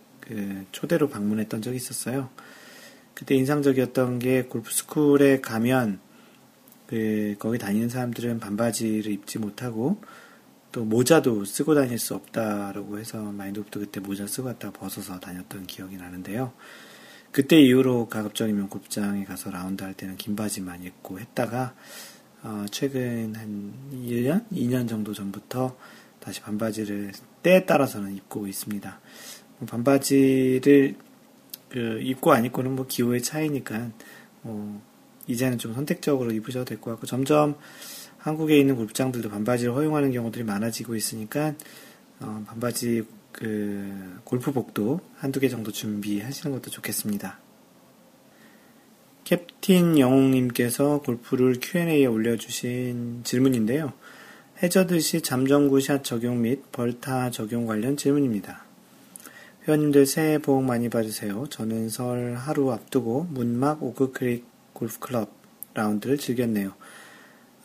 초대로 방문했던 적이 있었어요. 그때 인상적이었던 게 골프스쿨에 가면 거기 다니는 사람들은 반바지를 입지 못하고 또 모자도 쓰고 다닐 수 없다라고 해서 마인드골프도 그때 모자 쓰고 갔다가 벗어서 다녔던 기억이 나는데요. 그때 이후로 가급적이면 골프장에 가서 라운드 할 때는 긴 바지만 입고 했다가 최근 한 1년? 2년 정도 전부터 다시 반바지를 때에 따라서는 입고 있습니다. 반바지를 입고 안 입고는 뭐 기호의 차이니까 이제는 좀 선택적으로 입으셔도 될 것 같고, 점점 한국에 있는 골프장들도 반바지를 허용하는 경우들이 많아지고 있으니까 반바지 골프복도 한두 개 정도 준비하시는 것도 좋겠습니다. 캡틴 영웅님께서 골프를 Q&A에 올려주신 질문인데요. 해저드 시 잠정구 샷 적용 및 벌타 적용 관련 질문입니다. 회원님들 새해 복 많이 받으세요. 저는 설 하루 앞두고 문막 오크크릭 골프클럽 라운드를 즐겼네요.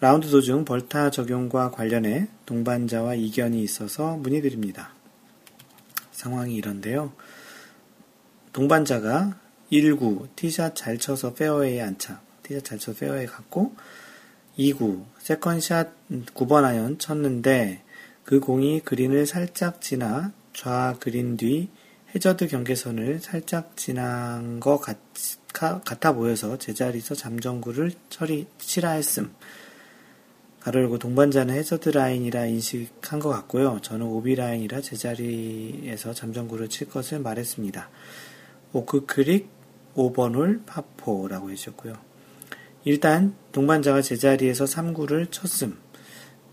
라운드 도중 벌타 적용과 관련해 동반자와 이견이 있어서 문의드립니다. 상황이 이런데요. 동반자가 1구 티샷 잘 쳐서 페어웨이에 안착, 티샷 잘 쳐서 페어웨이에 갔고 2구 세컨샷 9번 아이언 쳤는데 그 공이 그린을 살짝 지나 좌 그린 뒤 해저드 경계선을 살짝 지난 것 같아 보여서 제자리에서 잠정구를 치라 했음. 가로 열고 동반자는 해저드 라인이라 인식한 것 같고요. 저는 오비 라인이라 제자리에서 잠정구를 칠 것을 말했습니다. 오크크릭 5번 홀 파포라고 해주셨고요. 일단 동반자가 제자리에서 3구를 쳤음.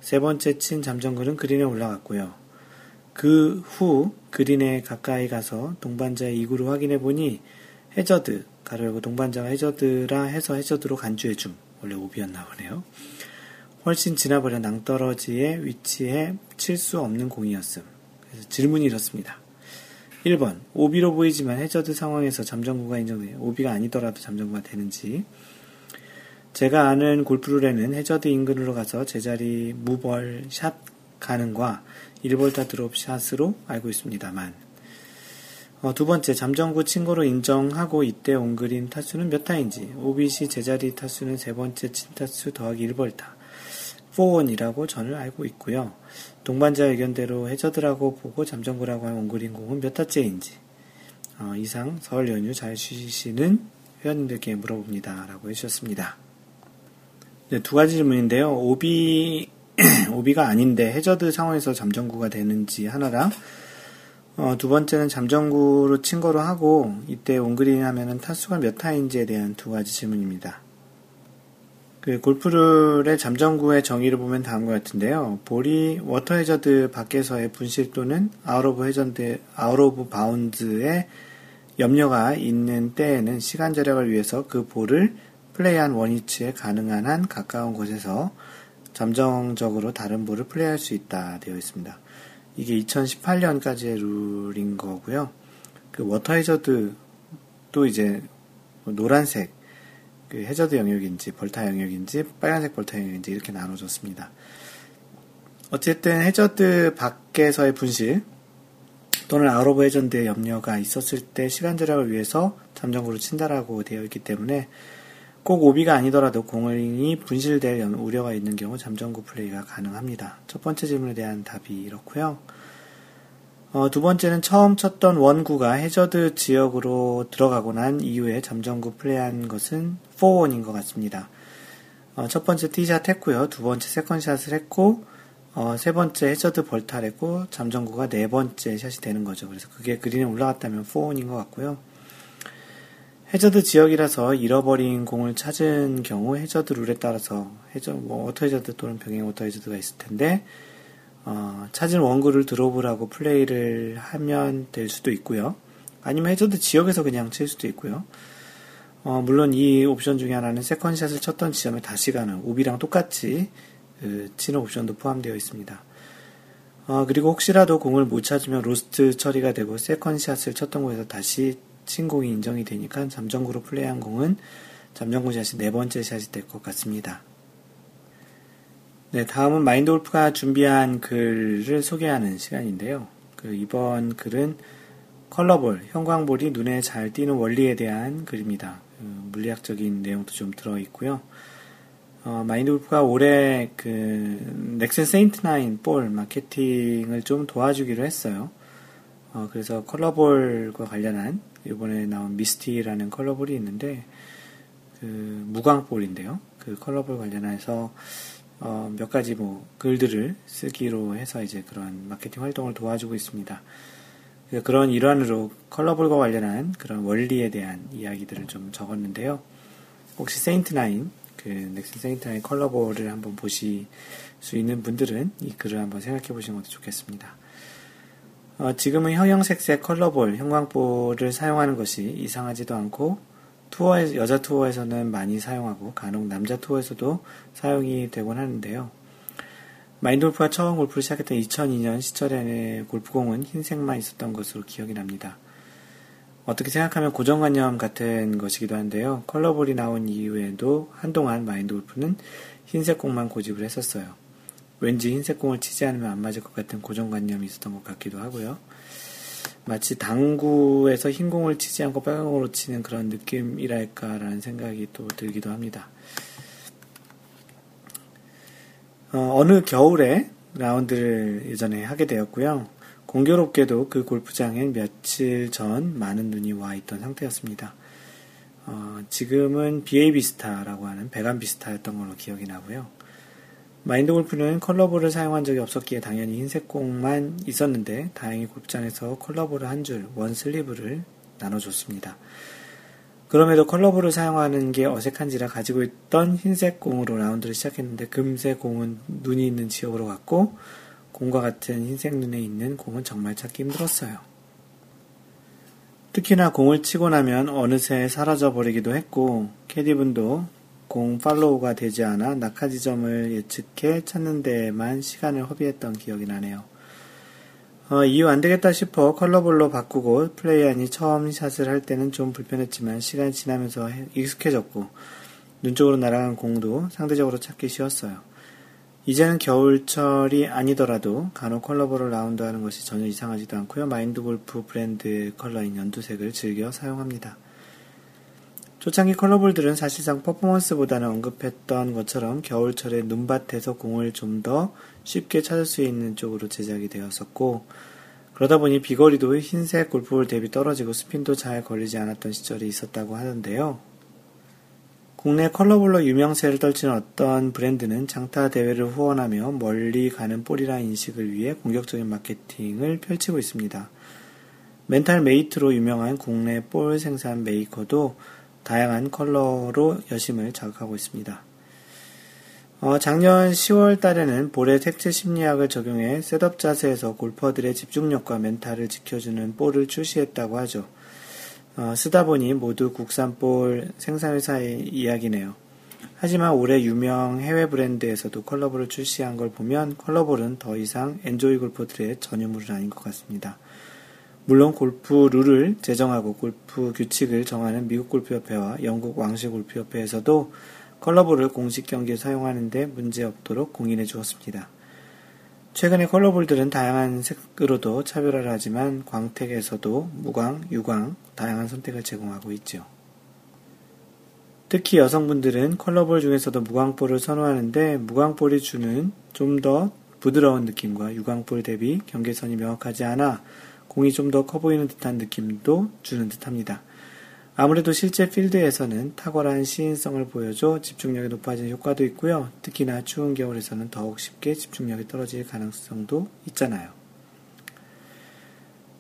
세 번째 친 잠정구는 그린에 올라갔고요. 그 후 그린에 가까이 가서 동반자의 2구를 확인해 보니 해저드, 가로 열고 동반자가 해저드라 해서 해저드로 간주해 줌. 원래 오비였나 보네요. 훨씬 지나버려 낭떠러지에 위치해 칠 수 없는 공이었음. 그래서 질문이 이렇습니다. 1번, 오비로 보이지만 해저드 상황에서 잠정구가 인정돼요. 오비가 아니더라도 잠정구가 되는지. 제가 아는 골프룰에는 해저드 인근으로 가서 제자리 무벌 샷 가능과 1벌타 드롭 샷으로 알고 있습니다만. 두 번째, 잠정구 친거로 인정하고 이때 온 그린 타수는 몇 타인지. 오비 시 제자리 타수는 세 번째 친 타수 더하기 1벌타. 4원이라고 저는 알고 있고요. 동반자 의견대로 해저드라고 보고 잠정구라고 한 온그린공은 몇 타째인지. 이상 설 연휴 잘 쉬시는 회원님들께 물어봅니다. 라고 해주셨습니다. 네, 두 가지 질문인데요. 오비가 아닌데 해저드 상황에서 잠정구가 되는지 하나랑, 두 번째는 잠정구로 친 거로 하고 이때 온그린 하면은 타수가 몇 타인지에 대한 두 가지 질문입니다. 그 골프룰의 잠정구의 정의를 보면 다음과 같은데요. 볼이 워터 해저드 밖에서의 분실 또는 아웃 오브 바운드의 염려가 있는 때에는 시간 절약을 위해서 그 볼을 플레이한 원위치에 가능한 한 가까운 곳에서 잠정적으로 다른 볼을 플레이할 수 있다 되어 있습니다. 이게 2018년까지의 룰인 거고요. 그 워터 해저드도 이제 노란색 그 해저드 영역인지 벌타 영역인지 빨간색 벌타 영역인지 이렇게 나눠줬습니다. 어쨌든 해저드 밖에서의 분실 또는 아웃 오브 해저드의 염려가 있었을 때 시간 절약을 위해서 잠정구로 친다라고 되어 있기 때문에 꼭 오비가 아니더라도 공이 분실될 우려가 있는 경우 잠정구 플레이가 가능합니다. 첫 번째 질문에 대한 답이 이렇고요. 두 번째는 처음 쳤던 원구가 해저드 지역으로 들어가고 난 이후에 잠정구 플레이한 것은 4원인 것 같습니다. 첫 번째 티샷 했고요. 두 번째 세컨샷을 했고, 세 번째 해저드 벌타를 했고, 잠정구가 네 번째 샷이 되는 거죠. 그래서 그게 그린에 올라갔다면 4원인 것 같고요. 해저드 지역이라서 잃어버린 공을 찾은 경우 해저드 룰에 따라서 워터 해저드 또는 병행 워터 해저드가 있을 텐데, 찾은 원구를 드롭하고 플레이를 하면 될 수도 있고요. 아니면 해저드 지역에서 그냥 칠 수도 있고요. 물론 이 옵션 중에 하나는 세컨샷을 쳤던 지점에 다시 가는 오비랑 똑같이 치는 옵션도 포함되어 있습니다. 그리고 혹시라도 공을 못 찾으면 로스트 처리가 되고 세컨샷을 쳤던 곳에서 다시 친 공이 인정이 되니까 잠정구로 플레이한 공은 잠정구 샷이 네 번째 샷이 될 것 같습니다. 네, 다음은 마인드골프가 준비한 글을 소개하는 시간인데요. 이번 글은 컬러볼, 형광볼이 눈에 잘 띄는 원리에 대한 글입니다. 물리학적인 내용도 좀 들어있고요. 마인드골프가 올해 넥센 세인트나인 볼 마케팅을 좀 도와주기로 했어요. 그래서 컬러볼과 관련한 이번에 나온 미스티라는 컬러볼이 있는데 무광볼인데요. 그 컬러볼 관련해서 몇 가지 글들을 쓰기로 해서 이제 그런 마케팅 활동을 도와주고 있습니다. 그런 일환으로 컬러볼과 관련한 그런 원리에 대한 이야기들을 좀 적었는데요. 혹시 세인트나인, 넥슨 세인트나인 컬러볼을 한번 보실 수 있는 분들은 이 글을 한번 생각해 보시는 것도 좋겠습니다. 지금은 형형색색 컬러볼, 형광볼을 사용하는 것이 이상하지도 않고 여자 투어에서는 많이 사용하고 간혹 남자 투어에서도 사용이 되곤 하는데요. 마인드골프가 처음 골프를 시작했던 2002년 시절에 골프공은 흰색만 있었던 것으로 기억이 납니다. 어떻게 생각하면 고정관념 같은 것이기도 한데요. 컬러볼이 나온 이후에도 한동안 마인드골프는 흰색 공만 고집을 했었어요. 왠지 흰색 공을 치지 않으면 안 맞을 것 같은 고정관념이 있었던 것 같기도 하고요. 마치 당구에서 흰 공을 치지 않고 빨간 공으로 치는 그런 느낌이랄까라는 생각이 또 들기도 합니다. 어느 겨울에 라운드를 예전에 하게 되었고요. 공교롭게도 그 골프장엔 며칠 전 많은 눈이 와 있던 상태였습니다. 지금은 BA비스타라고 하는 베간비스타였던 걸로 기억이 나고요. 마인드골프는 컬러볼을 사용한 적이 없었기에 당연히 흰색 공만 있었는데 다행히 골프장에서 컬러볼을 한 줄, 원 슬리브를 나눠줬습니다. 그럼에도 컬러볼을 사용하는 게 어색한지라 가지고 있던 흰색 공으로 라운드를 시작했는데 금세 공은 눈이 있는 지역으로 갔고 공과 같은 흰색 눈에 있는 공은 정말 찾기 힘들었어요. 특히나 공을 치고 나면 어느새 사라져버리기도 했고 캐디분도 공 팔로우가 되지 않아 낙하 지점을 예측해 찾는 데에만 시간을 허비했던 기억이 나네요. 이유 안되겠다 싶어 컬러볼로 바꾸고 플레이하니 처음 샷을 할 때는 좀 불편했지만 시간이 지나면서 익숙해졌고 눈 쪽으로 날아간 공도 상대적으로 찾기 쉬웠어요. 이제는 겨울철이 아니더라도 간혹 컬러볼을 라운드하는 것이 전혀 이상하지도 않고요. 마인드골프 브랜드 컬러인 연두색을 즐겨 사용합니다. 초창기 컬러볼들은 사실상 퍼포먼스보다는 언급했던 것처럼 겨울철에 눈밭에서 공을 좀 더 쉽게 찾을 수 있는 쪽으로 제작이 되었었고 그러다 보니 비거리도 흰색 골프볼 대비 떨어지고 스핀도 잘 걸리지 않았던 시절이 있었다고 하는데요. 국내 컬러볼로 유명세를 떨치는 어떤 브랜드는 장타 대회를 후원하며 멀리 가는 볼이라는 인식을 위해 공격적인 마케팅을 펼치고 있습니다. 멘탈 메이트로 유명한 국내 볼 생산 메이커도 다양한 컬러로 여심을 자극하고 있습니다. 작년 10월 달에는 볼의 색채 심리학을 적용해 셋업 자세에서 골퍼들의 집중력과 멘탈을 지켜주는 볼을 출시했다고 하죠. 쓰다보니 모두 국산볼 생산회사의 이야기네요. 하지만 올해 유명 해외 브랜드에서도 컬러볼을 출시한 걸 보면 컬러볼은 더 이상 엔조이 골퍼들의 전유물은 아닌 것 같습니다. 물론 골프 룰을 제정하고 골프 규칙을 정하는 미국 골프협회와 영국 왕실 골프협회에서도 컬러볼을 공식 경기에 사용하는데 문제없도록 공인해 주었습니다. 최근에 컬러볼들은 다양한 색으로도 차별화를 하지만 광택에서도 무광, 유광, 다양한 선택을 제공하고 있죠. 특히 여성분들은 컬러볼 중에서도 무광볼을 선호하는데 무광볼이 주는 좀 더 부드러운 느낌과 유광볼 대비 경계선이 명확하지 않아 공이 좀 더 커 보이는 듯한 느낌도 주는 듯합니다. 아무래도 실제 필드에서는 탁월한 시인성을 보여줘 집중력이 높아지는 효과도 있고요. 특히나 추운 겨울에서는 더욱 쉽게 집중력이 떨어질 가능성도 있잖아요.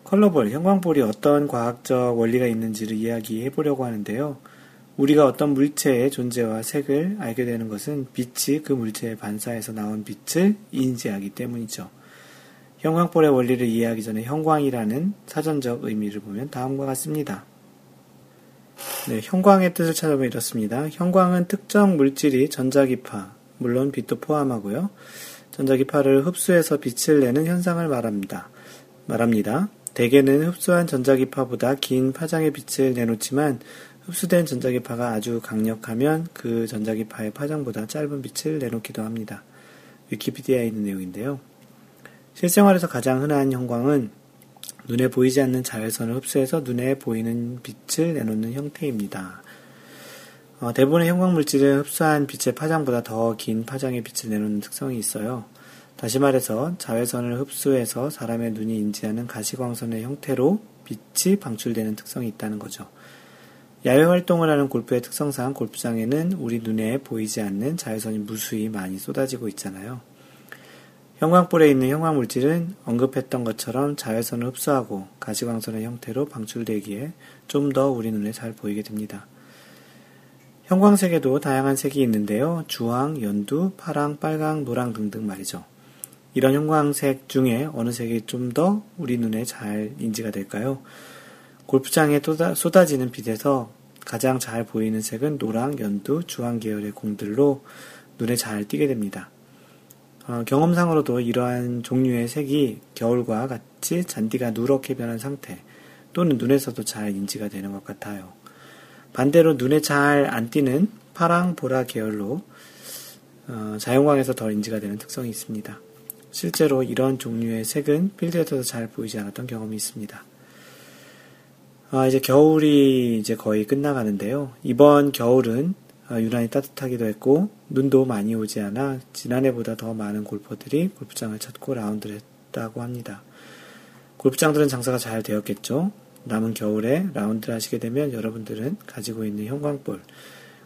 컬러볼, 형광볼이 어떤 과학적 원리가 있는지를 이야기해보려고 하는데요. 우리가 어떤 물체의 존재와 색을 알게 되는 것은 빛이 그 물체에 반사해서 나온 빛을 인지하기 때문이죠. 형광볼의 원리를 이해하기 전에 형광이라는 사전적 의미를 보면 다음과 같습니다. 네, 형광의 뜻을 찾아보면 이렇습니다. 형광은 특정 물질이 전자기파, 물론 빛도 포함하고요. 전자기파를 흡수해서 빛을 내는 현상을 말합니다. 대개는 흡수한 전자기파보다 긴 파장의 빛을 내놓지만 흡수된 전자기파가 아주 강력하면 그 전자기파의 파장보다 짧은 빛을 내놓기도 합니다. 위키피디아에 있는 내용인데요. 실생활에서 가장 흔한 형광은 눈에 보이지 않는 자외선을 흡수해서 눈에 보이는 빛을 내놓는 형태입니다. 대부분의 형광물질은 흡수한 빛의 파장보다 더 긴 파장의 빛을 내놓는 특성이 있어요. 다시 말해서 자외선을 흡수해서 사람의 눈이 인지하는 가시광선의 형태로 빛이 방출되는 특성이 있다는 거죠. 야외 활동을 하는 골프의 특성상 골프장에는 우리 눈에 보이지 않는 자외선이 무수히 많이 쏟아지고 있잖아요. 형광볼에 있는 형광물질은 언급했던 것처럼 자외선을 흡수하고 가시광선의 형태로 방출되기에 좀 더 우리 눈에 잘 보이게 됩니다. 형광색에도 다양한 색이 있는데요. 주황, 연두, 파랑, 빨강, 노랑 등등 말이죠. 이런 형광색 중에 어느 색이 좀 더 우리 눈에 잘 인지가 될까요? 골프장에 쏟아지는 빛에서 가장 잘 보이는 색은 노랑, 연두, 주황 계열의 공들로 눈에 잘 띄게 됩니다. 경험상으로도 이러한 종류의 색이 겨울과 같이 잔디가 누렇게 변한 상태 또는 눈에서도 잘 인지가 되는 것 같아요. 반대로 눈에 잘 안 띄는 파랑, 보라 계열로 자연광에서 덜 인지가 되는 특성이 있습니다. 실제로 이런 종류의 색은 필드에서도 잘 보이지 않았던 경험이 있습니다. 이제 겨울이 이제 거의 끝나가는데요. 이번 겨울은 유난히 따뜻하기도 했고 눈도 많이 오지 않아 지난해보다 더 많은 골퍼들이 골프장을 찾고 라운드를 했다고 합니다. 골프장들은 장사가 잘 되었겠죠. 남은 겨울에 라운드를 하시게 되면 여러분들은 가지고 있는 형광볼,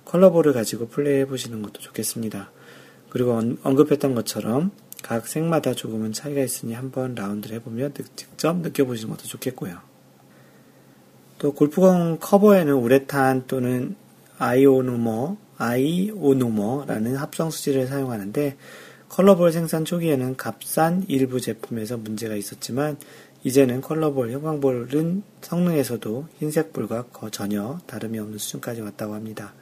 컬러볼을 가지고 플레이해보시는 것도 좋겠습니다. 그리고 언급했던 것처럼 각 색마다 조금은 차이가 있으니 한번 라운드를 해보면 직접 느껴보시는 것도 좋겠고요. 또 골프공 커버에는 우레탄 또는 아이오노머라는 합성 수지를 사용하는데, 컬러볼 생산 초기에는 값싼 일부 제품에서 문제가 있었지만 이제는 컬러볼, 형광볼은 성능에서도 흰색볼과 전혀 다름이 없는 수준까지 왔다고 합니다.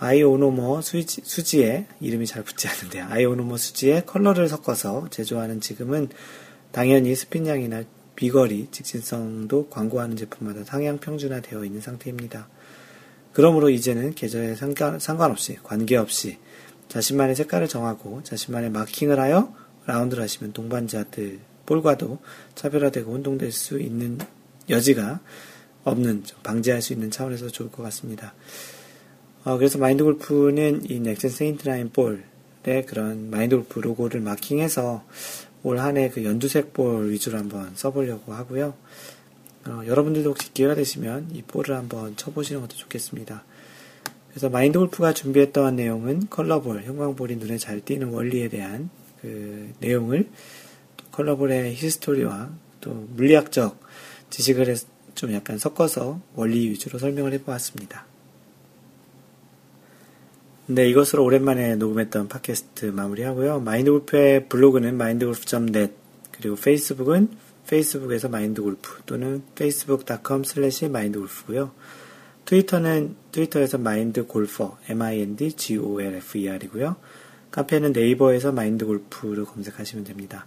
아이오노머 수지에, 이름이 잘 붙지 않는데요, 아이오노머 수지에 컬러를 섞어서 제조하는 지금은 당연히 스핀량이나 비거리, 직진성도 광고하는 제품마다 상향 평준화되어 있는 상태입니다. 그러므로 이제는 계절에 상관없이, 관계없이 자신만의 색깔을 정하고 자신만의 마킹을 하여 라운드를 하시면 동반자들 볼과도 차별화되고 혼동될 수 있는 여지가 없는, 방지할 수 있는 차원에서 좋을 것 같습니다. 그래서 마인드골프는 이 넥센 세인트라인 볼의 그런 마인드골프 로고를 마킹해서 올 한 해 그 연두색 볼 위주로 한번 써보려고 하고요. 여러분들도 혹시 기회가 되시면 이 볼을 한번 쳐보시는 것도 좋겠습니다. 그래서 마인드골프가 준비했던 내용은 컬러볼, 형광볼이 눈에 잘 띄는 원리에 대한 그 내용을, 컬러볼의 히스토리와 또 물리학적 지식을 좀 약간 섞어서 원리 위주로 설명을 해보았습니다. 네, 이것으로 오랜만에 녹음했던 팟캐스트 마무리하고요. 마인드골프의 블로그는 mindgolf.net, 그리고 페이스북은 페이스북에서 마인드골프 또는 facebook.com/mindgolf고요. 트위터는 트위터에서 마인드골퍼 mindgolfer이고요. 카페는 네이버에서 마인드골프를 검색하시면 됩니다.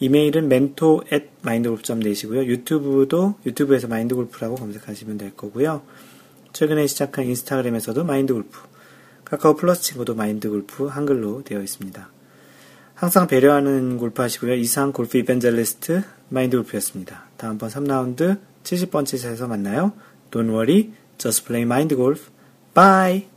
이메일은 mentor@mindgolf.net이고요. 유튜브도 유튜브에서 마인드골프라고 검색하시면 될 거고요. 최근에 시작한 인스타그램에서도 마인드골프, 카카오 플러스 친구도 마인드골프 한글로 되어 있습니다. 항상 배려하는 골프 하시고요. 이상 골프 이벤젤리스트 마인드골프였습니다. 다음번 3라운드 70번째 샷에서 만나요. Don't worry, just play mind golf. Bye!